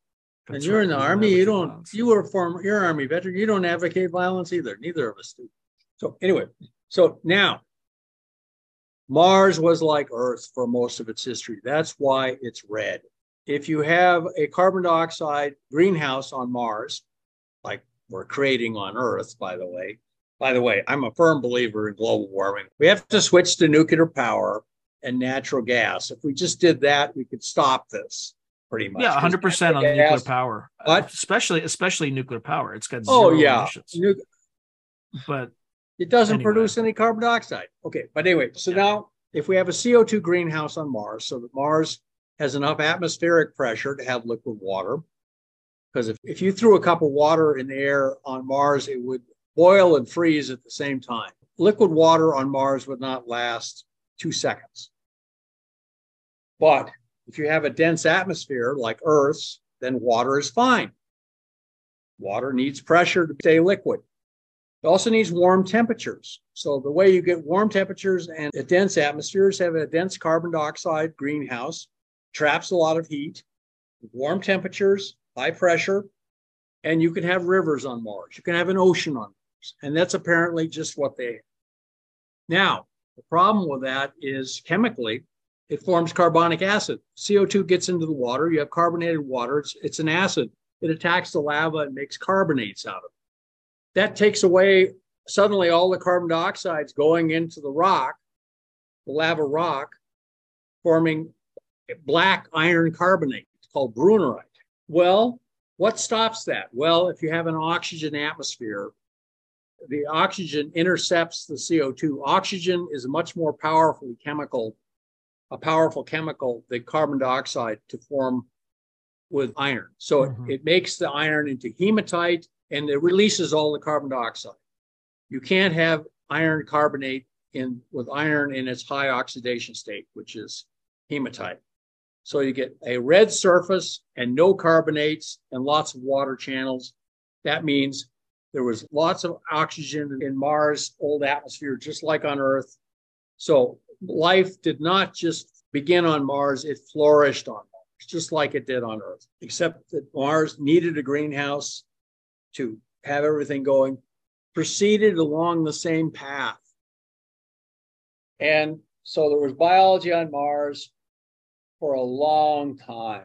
And you're in the Army. You don't. Violence. You were a former. You're an Army veteran. You don't advocate violence either. Neither of us do. So anyway, so now Mars was like Earth for most of its history. That's why it's red. If you have a carbon dioxide greenhouse on Mars, like we're creating on Earth, by the way, I'm a firm believer in global warming. We have to switch to nuclear power and natural gas. If we just did that, we could stop this pretty much. Yeah, 100% on nuclear power. What? Especially nuclear power. It's got zero emissions. But it doesn't produce any carbon dioxide. Okay, but anyway, so now if we have a CO2 greenhouse on Mars, so that Mars has enough atmospheric pressure to have liquid water, because if you threw a cup of water in the air on Mars, it would boil and freeze at the same time. Liquid water on Mars would not last 2 seconds. But if you have a dense atmosphere like Earth's, then water is fine. Water needs pressure to stay liquid. It also needs warm temperatures. So the way you get warm temperatures and a dense atmosphere is having a dense carbon dioxide greenhouse, traps a lot of heat, warm temperatures, high pressure, and you can have rivers on Mars. You can have an ocean on Mars. And that's apparently just what they have. Now, the problem with that is chemically, it forms carbonic acid. CO2 gets into the water. You have carbonated water. It's an acid. It attacks the lava and makes carbonates out of it. That takes away suddenly all the carbon dioxides going into the rock, the lava rock, forming black iron carbonate. It's called brunerite. Well, what stops that? Well, if you have an oxygen atmosphere, the oxygen intercepts the CO2. Oxygen is much more powerful chemical, a powerful chemical than carbon dioxide to form with iron. So it makes the iron into hematite and it releases all the carbon dioxide. You can't have iron carbonate with iron in its high oxidation state, which is hematite. So you get a red surface and no carbonates and lots of water channels. That means there was lots of oxygen in Mars' old atmosphere, just like on Earth. So life did not just begin on Mars, it flourished on Mars, just like it did on Earth, except that Mars needed a greenhouse to have everything going, proceeded along the same path. And so there was biology on Mars for a long time.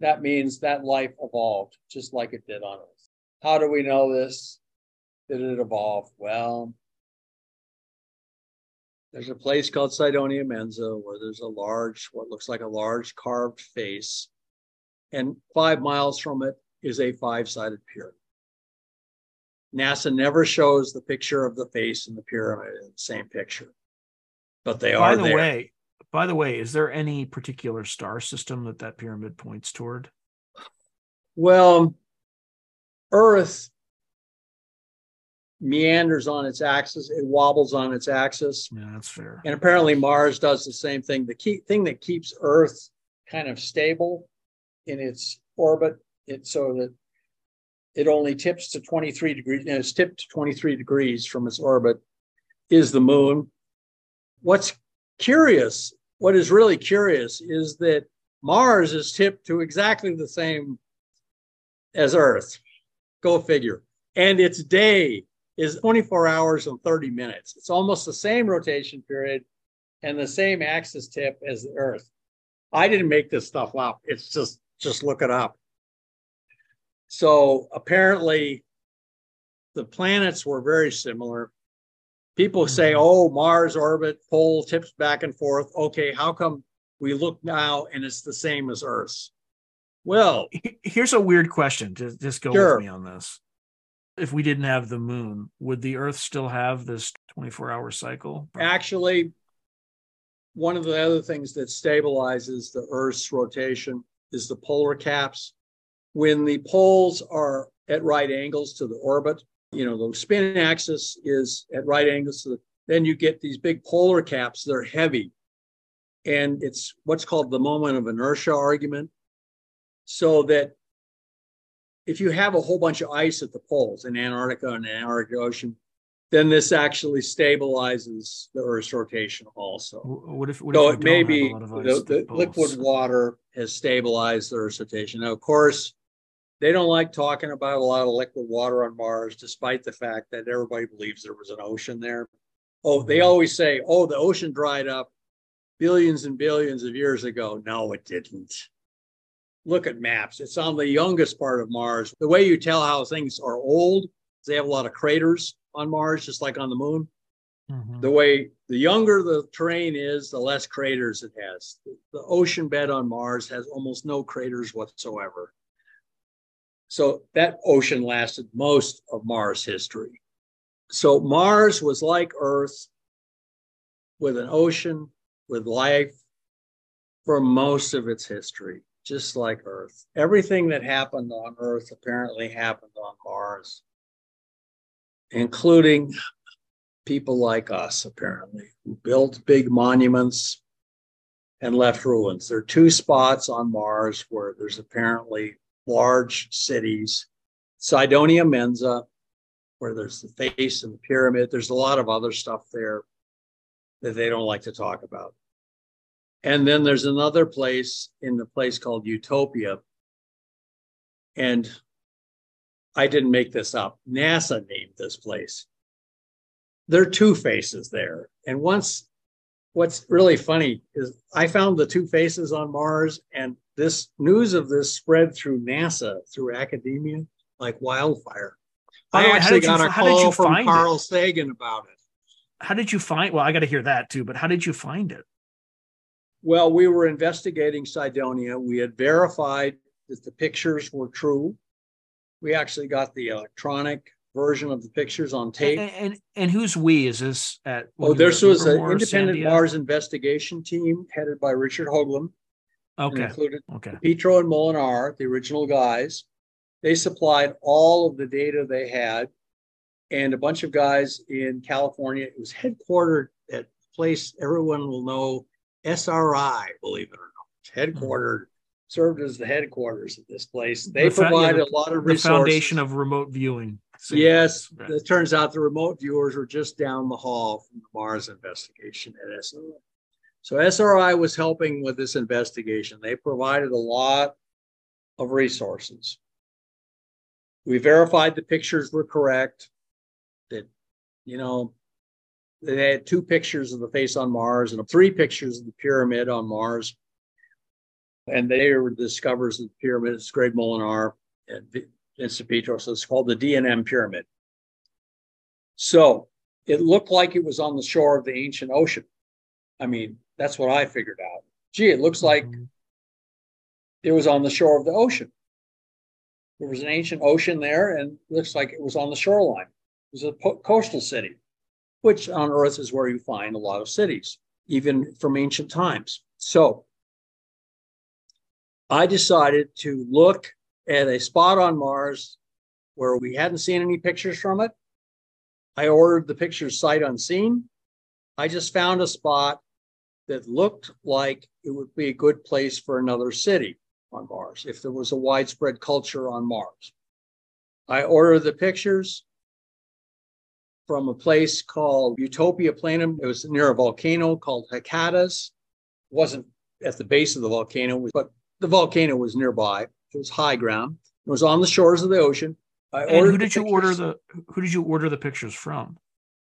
That means that life evolved, just like it did on Earth. How do we know this? Did it evolve? Well, there's a place called Cydonia Mensa where there's a large, what looks like a large carved face. And 5 miles from it is a 5-sided pyramid. NASA never shows the picture of the face and the pyramid in the same picture, but they are there. By the way, is there any particular star system that pyramid points toward? Well, Earth meanders on its axis. It wobbles on its axis. Yeah, that's fair. And apparently Mars does the same thing. The key thing that keeps Earth kind of stable in its orbit, so that it only tips to 23 degrees, and it's tipped to 23 degrees from its orbit, is the moon. What is really curious is that Mars is tipped to exactly the same as Earth. Go figure. And its day is 24 hours and 30 minutes. It's almost the same rotation period and the same axis tip as the Earth. I didn't make this stuff up. It's just look it up. So apparently the planets were very similar. People say, oh, Mars orbit pole tips back and forth. Okay, how come We look now and it's the same as Earth's. Well, here's a weird question. Just go with me on this. If we didn't have the moon, would the Earth still have this 24-hour cycle? Actually, one of the other things that stabilizes the Earth's rotation is the polar caps. When the poles are at right angles to the orbit, you know, the spin axis is at right angles to the, then you get these big polar caps. They're heavy. And it's what's called the moment of inertia argument. So that if you have a whole bunch of ice at the poles in Antarctica and the Antarctic Ocean, then this actually stabilizes the Earth's rotation also. What if it may be the liquid water has stabilized the Earth's rotation. Now, of course, they don't like talking about a lot of liquid water on Mars, despite the fact that everybody believes there was an ocean there. Oh, they always say, oh, the ocean dried up billions and billions of years ago. No, it didn't. Look at maps. It's on the youngest part of Mars. The way you tell how things are old is they have a lot of craters on Mars, just like on the moon. Mm-hmm. The way the younger the terrain is, the less craters it has. The ocean bed on Mars has almost no craters whatsoever. So that ocean lasted most of Mars history. So Mars was like Earth with an ocean, with life for most of its history. Just like Earth. Everything that happened on Earth apparently happened on Mars, including people like us, apparently, who built big monuments and left ruins. There are two spots on Mars where there's apparently large cities. Cydonia Mensa, where there's the face and the pyramid. There's a lot of other stuff there that they don't like to talk about. And then there's another place in the place called Utopia. And I didn't make this up. NASA named this place. There are two faces there. And once, what's really funny is I found the two faces on Mars, and this news of this spread through NASA, through academia, like wildfire. I actually got a call from Carl Sagan about it. How did you find? Well, I got to hear that too, but how did you find it? Well, we were investigating Cydonia. We had verified that the pictures were true. We actually got the electronic version of the pictures on tape. And who's we? Is this at? Oh, this was an independent Mars investigation team headed by Richard Hoagland. Okay. Included Pietro and Molinar, the original guys. They supplied all of the data they had, and a bunch of guys in California. It was headquartered at a place everyone will know. SRI, believe it or not, headquartered, served as the headquarters at this place. They provide a lot of resources. The foundation of remote viewing. So yes, right. It turns out the remote viewers were just down the hall from the Mars investigation at SRI. So SRI was helping with this investigation. They provided a lot of resources. We verified the pictures were correct, that, you know, they had two pictures of the face on Mars and three pictures of the pyramid on Mars. And they were the discoverers of the pyramid. It's Greg Molinar and Pietro. So it's called the D&M pyramid. So it looked like it was on the shore of the ancient ocean. I mean, that's what I figured out. Gee, it looks like it was on the shore of the ocean. There was an ancient ocean there, and it looks like it was on the shoreline. It was a coastal city, which on Earth is where you find a lot of cities, even from ancient times. So I decided to look at a spot on Mars where we hadn't seen any pictures from it. I ordered the pictures sight unseen. I just found a spot that looked like it would be a good place for another city on Mars if there was a widespread culture on Mars. I ordered the pictures from a place called Utopia Planum. It was near a volcano called Hecatus. It wasn't at the base of the volcano, but the volcano was nearby. It was high ground. It was on the shores of the ocean. Who did you order the pictures from?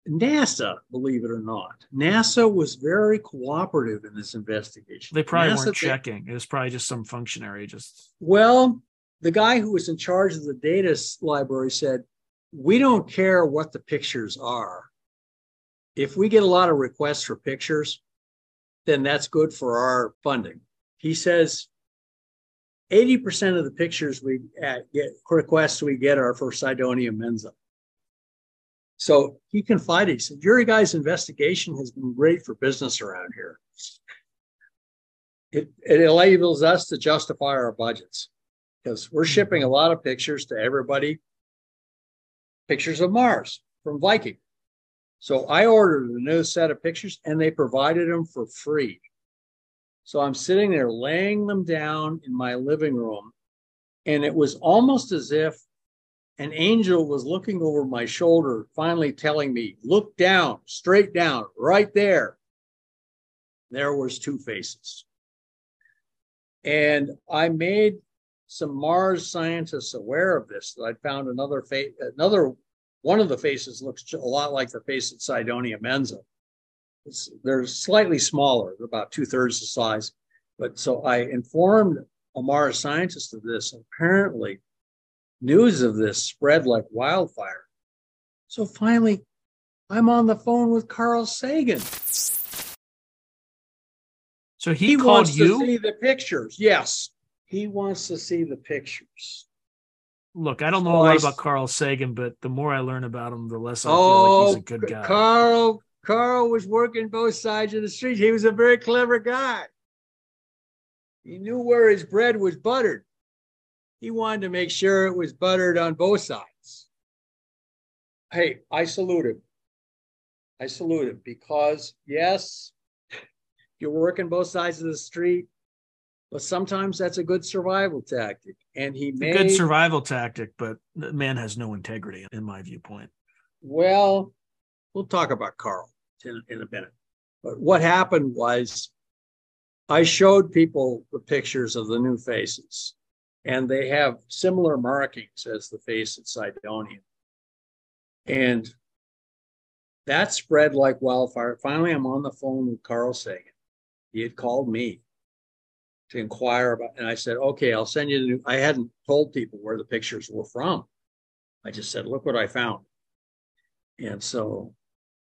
NASA, believe it or not. NASA was very cooperative in this investigation. They probably weren't checking. It was probably just some functionary. Well, the guy who was in charge of the data library said, we don't care what the pictures are. If we get a lot of requests for pictures, then that's good for our funding. He says 80% of the pictures we get, requests we get, are for Cydonia Mensa. So he confided, he said, your guy's investigation has been great for business around here. It enables us to justify our budgets because we're shipping a lot of pictures to everybody, pictures of Mars from Viking. So I ordered a new set of pictures and they provided them for free. So I'm sitting there laying them down in my living room, and it was almost as if an angel was looking over my shoulder, finally telling me, look down, straight down, right there. There was two faces. And I made some Mars scientists aware of this, that I'd found another face, another one of the faces looks a lot like the face at Cydonia Mensa. They're slightly smaller, they're about 2/3 the size. But so I informed a Mars scientist of this, and apparently news of this spread like wildfire. So finally, I'm on the phone with Carl Sagan. So he wants to see the pictures. Yes, he wants to see the pictures. Look, I don't know a lot about Carl Sagan, but the more I learn about him, the less I feel like he's a good guy. Carl was working both sides of the street. He was a very clever guy. He knew where his bread was buttered. He wanted to make sure it was buttered on both sides. Hey, I salute him. I salute him because, yes, you're working both sides of the street, but sometimes that's a good survival tactic. And he made a good survival tactic, but the man has no integrity, in my viewpoint. Well, we'll talk about Carl in a minute. But what happened was I showed people the pictures of the new faces. And they have similar markings as the face at Cydonia. And that spread like wildfire. Finally, I'm on the phone with Carl Sagan. He had called me to inquire about, and I said, okay, I'll send you the new. I hadn't told people where the pictures were from. I just said, look what I found. And so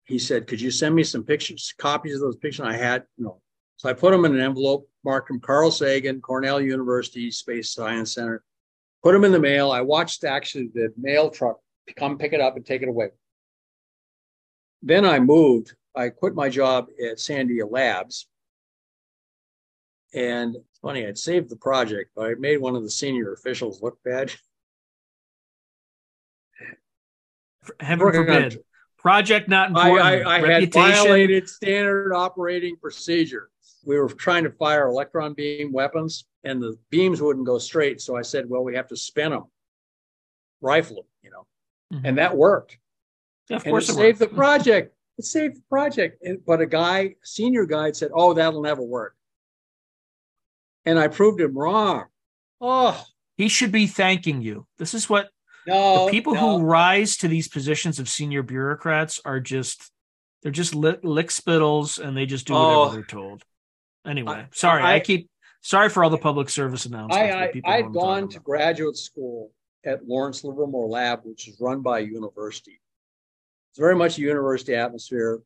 he said, could you send me some pictures, copies of those pictures? I had no. So I put them in an envelope, marked them Carl Sagan, Cornell University Space Science Center, put them in the mail. I watched actually the mail truck come pick it up and take it away. Then I moved. I quit my job at Sandia Labs. And it's funny, I'd saved the project, but I made one of the senior officials look bad. Heaven forbid. Project not important. I had violated standard operating procedure. We were trying to fire electron beam weapons, and the beams wouldn't go straight. So I said, well, we have to spin them, rifle them, you know. Mm-hmm. And that worked. Yeah, of course it saved the project. It saved the project. But a guy, senior guy, said, oh, that'll never work. And I proved him wrong. Oh, he should be thanking you. This is what the people who rise to these positions of senior bureaucrats are just—they're just lick spittles, and they just do whatever they're told. Anyway, sorry for all the public service announcements. I'd gone to graduate school at Lawrence Livermore Lab, which is run by a university. It's very much a university atmosphere.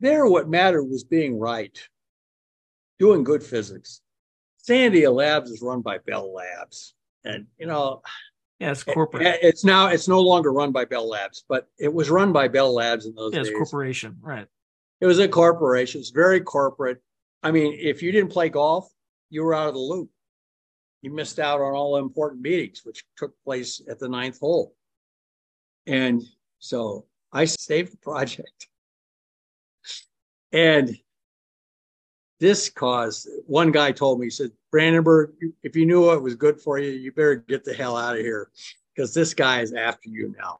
There, what mattered was being right, doing good physics. Sandia Labs is run by Bell Labs, and you know, yeah, it's corporate. It's no longer run by Bell Labs, but it was run by Bell Labs in those days. It's corporation, right? It was a corporation. It's very corporate. I mean, if you didn't play golf, you were out of the loop. You missed out on all important meetings, which took place at the 9th hole. And so I saved the project, and this caused, one guy told me, he said, Brandenburg, if you knew what was good for you, you better get the hell out of here because this guy is after you now.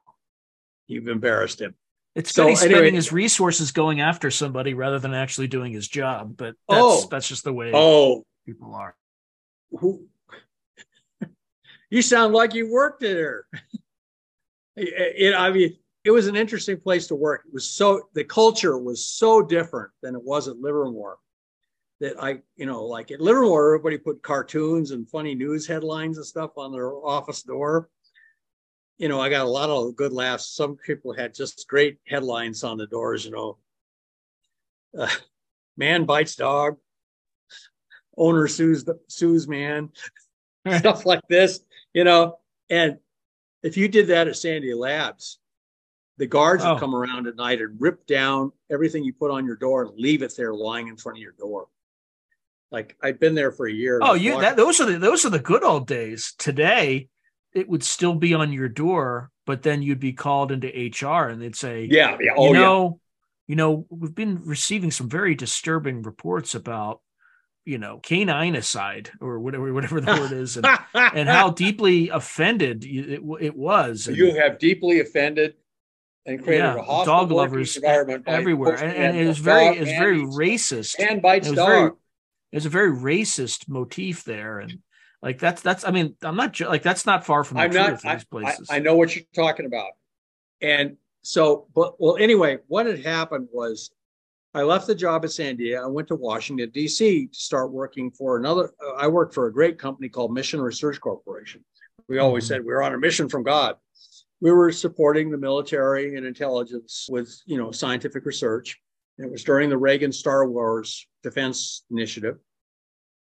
You've embarrassed him. It's so, he's spending his resources going after somebody rather than actually doing his job. But that's just the way people are. You sound like you worked there. It was an interesting place to work. It was the culture was so different than it was at Livermore. That like at Livermore, everybody put cartoons and funny news headlines and stuff on their office door. You know, I got a lot of good laughs. Some people had just great headlines on the doors, man bites dog, owner sues man, stuff like this, you know. And if you did that at Sandia Labs, the guards would come around at night and rip down everything you put on your door and leave it there lying in front of your door. Like, I've been there for a year. Oh, you, that, those are the good old days. Today, it would still be on your door, but then you'd be called into HR and they'd say, we've been receiving some very disturbing reports about, you know, canine aside or whatever the word is, and, and how deeply offended it was. And, you have deeply offended and created a hostile dog lovers environment everywhere, and it was very racist. And bites dog. It's a very racist motif there, and like that's. I mean, I'm not like that's not far from the truth in these places. I know what you're talking about, and so, but well, anyway, what had happened was, I left the job at Sandia. I went to Washington D.C. to start working for another. I worked for a great company called Mission Research Corporation. We always said we were on a mission from God. We were supporting the military and intelligence with, you know, scientific research. It was during the Reagan Star Wars Defense Initiative,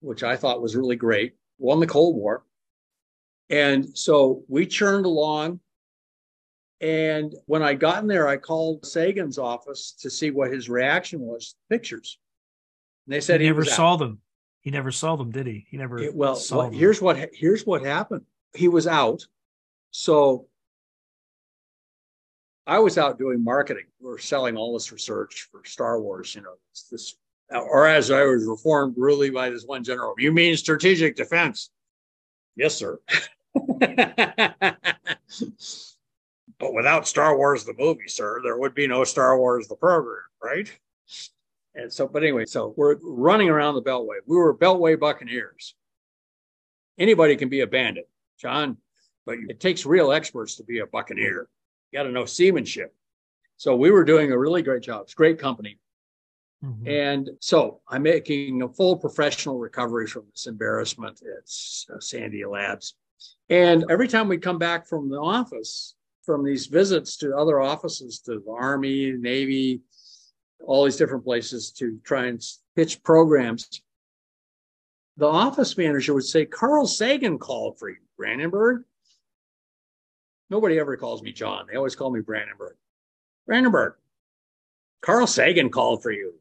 which I thought was really great, won the Cold War. And so we churned along. And when I got in there, I called Sagan's office to see what his reaction was to pictures. And they said he never saw them. He never saw them, did he? He never saw them. Here's what happened. He was out. So I was out doing marketing. We were selling all this research for Star Wars, you know, this, or as I was reformed really by this one general, you mean strategic defense? Yes, sir. But without Star Wars, the movie, sir, there would be no Star Wars, the program, right? And so, but anyway, so we're running around the Beltway. We were Beltway Buccaneers. Anybody can be a bandit, John, but it takes real experts to be a Buccaneer. You got to know seamanship. So we were doing a really great job. It's a great company. Mm-hmm. And so I'm making a full professional recovery from this embarrassment at Sandia Labs. And every time we come back from the office, from these visits to other offices, to the Army, Navy, all these different places to try and pitch programs, the office manager would say, Carl Sagan called for you, Brandenburg. Nobody ever calls me John. They always call me Brandenburg. Brandenburg, Carl Sagan called for you.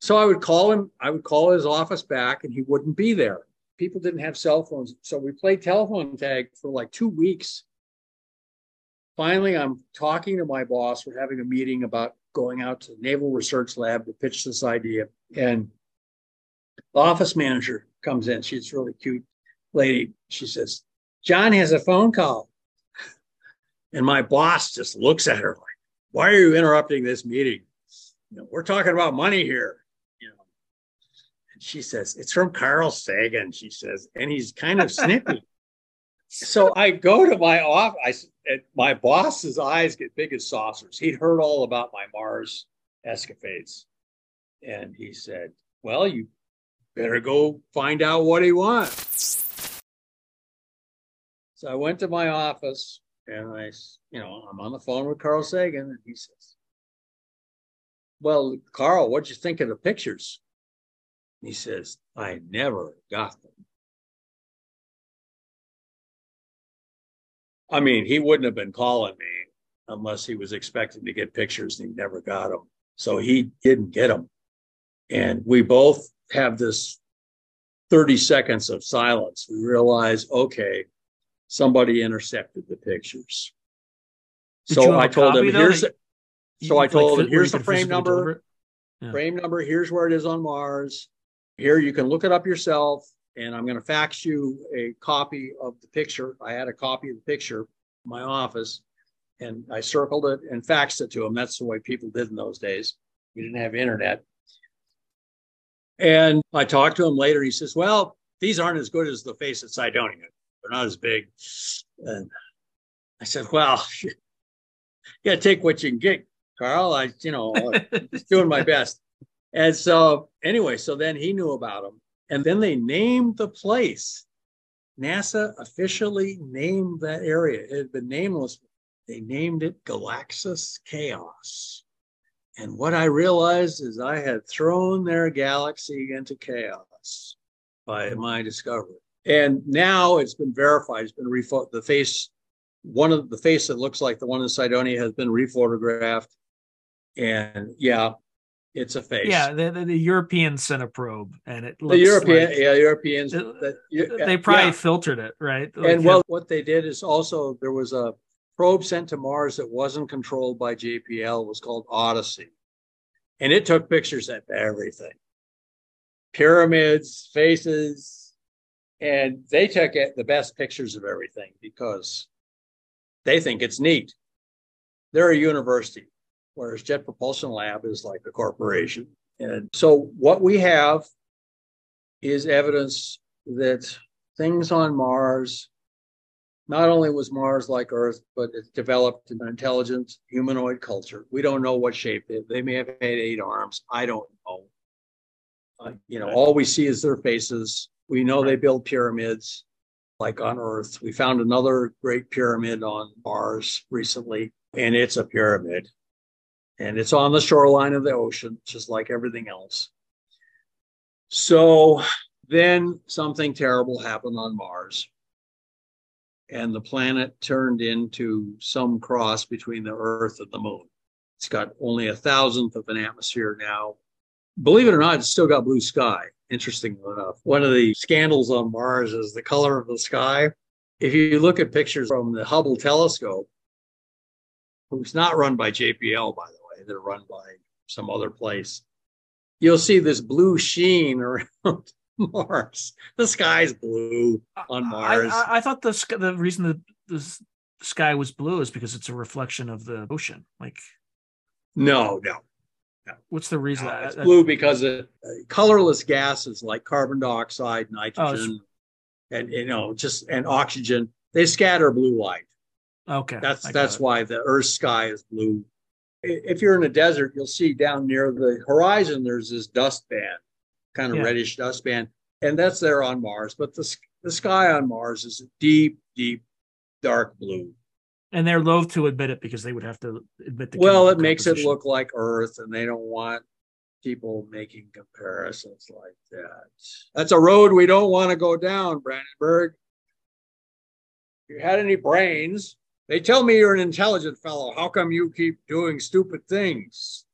So I would call him. I would call his office back and he wouldn't be there. People didn't have cell phones. So we played telephone tag for like 2 weeks. Finally, I'm talking to my boss. We're having a meeting about going out to the Naval Research Lab to pitch this idea. And the office manager comes in. She's a really cute lady. She says, John has a phone call. And my boss just looks at her like, why are you interrupting this meeting? You know, we're talking about money here. You know. And she says, it's from Carl Sagan, she says. And he's kind of snippy. So I go to my office. My boss's eyes get big as saucers. He'd heard all about my Mars escapades. And he said, well, you better go find out what he wants. So I went to my office and I'm on the phone with Carl Sagan. And he says, well, Carl, what'd you think of the pictures? And he says, I never got them. I mean, he wouldn't have been calling me unless he was expecting to get pictures and he never got them. So he didn't get them. And we both have this 30 seconds of silence. We realize, okay, somebody intercepted the pictures. So I told him, here's the frame number. Yeah. Frame number, here's where it is on Mars. Here, you can look it up yourself. And I'm going to fax you a copy of the picture. I had a copy of the picture in my office, and I circled it and faxed it to him. That's the way people did in those days. We didn't have internet. And I talked to him later. He says, well, these aren't as good as the face at Cydonia. They're not as big. And I said, well, you got to take what you can get, Carl. I'm doing my best. And so anyway, so then he knew about them. And then they named the place. NASA officially named that area. It had been nameless. They named it Galaxias Chaos. And what I realized is I had thrown their galaxy into chaos by my discovery. And now it's been verified. It's been the face, one of the face that looks like the one in Cydonia has been rephotographed. And yeah, it's a face. Yeah, the European sent a probe, and it looks Europeans. They probably filtered it, right? Like, and well, what they did is also there was a probe sent to Mars that wasn't controlled by JPL. It was called Odyssey, and it took pictures of everything: pyramids, faces, and they took the best pictures of everything because they think it's neat. They're a university, whereas Jet Propulsion Lab is like a corporation. And so what we have is evidence that things on Mars, not only was Mars like Earth, but it's developed an intelligent humanoid culture. We don't know what shape. They may have had 8 arms. I don't know. All we see is their faces. We know they build pyramids like on Earth. We found another great pyramid on Mars recently, and it's a pyramid. And it's on the shoreline of the ocean, just like everything else. So then something terrible happened on Mars. And the planet turned into some cross between the Earth and the moon. It's got only 1,000th of an atmosphere now. Believe it or not, it's still got blue sky, interestingly enough. One of the scandals on Mars is the color of the sky. If you look at pictures from the Hubble telescope, who's not run by JPL, by the way, they're run by some other place, you'll see this blue sheen around Mars. The sky's blue on Mars. I thought the reason that the sky was blue is because it's a reflection of the ocean. Like, no. What's the reason? No, it's blue because colorless gases like carbon dioxide, nitrogen, and oxygen, they scatter blue light. Okay, that's why the Earth's sky is blue. If you're in a desert, you'll see down near the horizon, there's this dust band, kind of reddish dust band. And that's there on Mars. But the sky on Mars is a deep, deep, dark blue. And they're loath to admit it because they would have to admit the well, it makes it look like Earth, and they don't want people making comparisons like that. That's a road we don't want to go down, Brandenburg. If you had any brains... They tell me you're an intelligent fellow. How come you keep doing stupid things?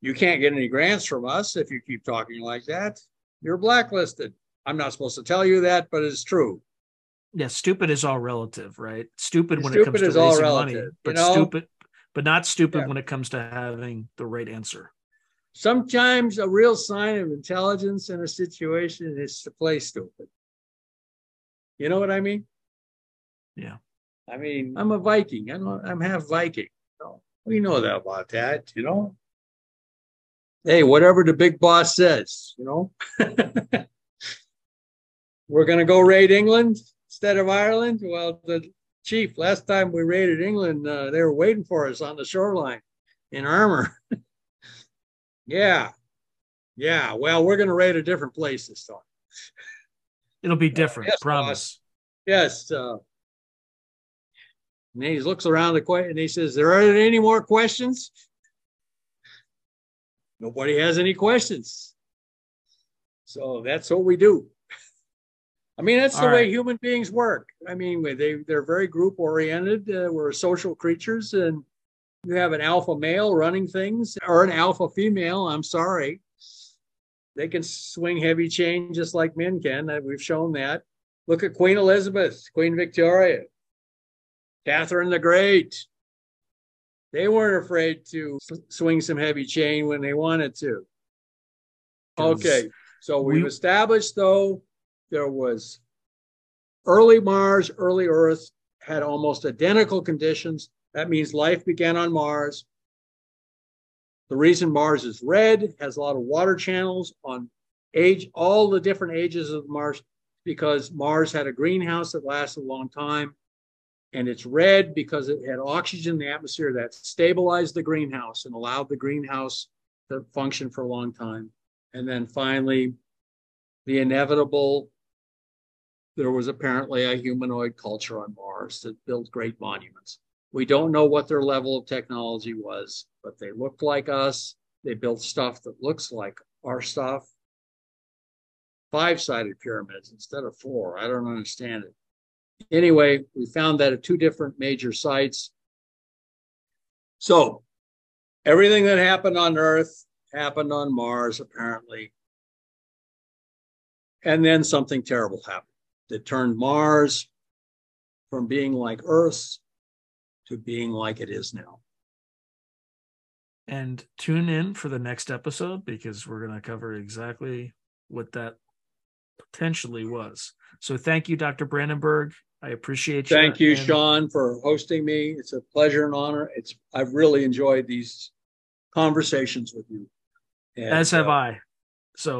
You can't get any grants from us if you keep talking like that. You're blacklisted. I'm not supposed to tell you that, but it's true. Yeah, stupid is all relative, right? Stupid when it comes to raising money, but stupid, but not stupid when it comes to having the right answer. Sometimes a real sign of intelligence in a situation is to play stupid. You know what I mean? Yeah. I mean, I'm a Viking. I'm half Viking. So we know that about that, you know. Hey, whatever the big boss says, you know. We're going to go raid England instead of Ireland. Well, the chief, last time we raided England, they were waiting for us on the shoreline in armor. Yeah. Well, we're going to raid a different place this time. It'll be different, yes, promise. Boss. Yes. And he looks around and he says, there aren't any more questions? Nobody has any questions. So that's what we do. I mean, that's the way human beings work. I mean, they're very group-oriented. We're social creatures, and you have an alpha male running things, or an alpha female, I'm sorry. They can swing heavy chain just like men can. We've shown that. Look at Queen Elizabeth, Queen Victoria, Catherine the Great. They weren't afraid to swing some heavy chain when they wanted to. Okay, so we've established, though, there was early Mars, early Earth had almost identical conditions. That means life began on Mars. The reason Mars is red, has a lot of water channels on all the different ages of Mars, because Mars had a greenhouse that lasted a long time. And it's red because it had oxygen in the atmosphere that stabilized the greenhouse and allowed the greenhouse to function for a long time. And then finally, the inevitable, there was apparently a humanoid culture on Mars that built great monuments. We don't know what their level of technology was, but they looked like us. They built stuff that looks like our stuff. Five-sided pyramids instead of four. I don't understand it. Anyway, we found that at two different major sites. So everything that happened on Earth happened on Mars, apparently. And then something terrible happened that turned Mars from being like Earth to being like it is now. And tune in for the next episode, because we're going to cover exactly what that potentially was. So thank you, Dr. Brandenburg. I appreciate you. Thank you, Sean, for hosting me. It's a pleasure and honor. I've really enjoyed these conversations with you. And, as have I.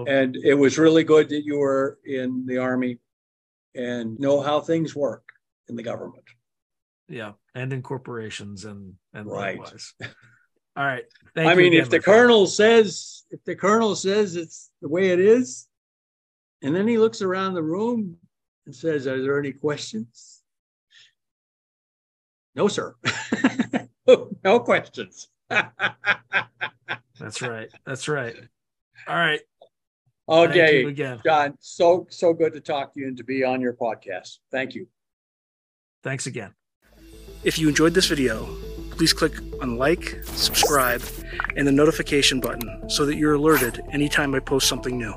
And it was really good that you were in the Army and know how things work in the government. Yeah, and in corporations and right. Likewise. All right. Thank you again, if the colonel says, it's the way it is, and then he looks around the room and says, are there any questions? No, sir. No questions. That's right. That's right. All right. Okay. Again, John, so good to talk to you and to be on your podcast. Thank you. Thanks again. If you enjoyed this video, please click on like, subscribe, and the notification button so that you're alerted anytime I post something new.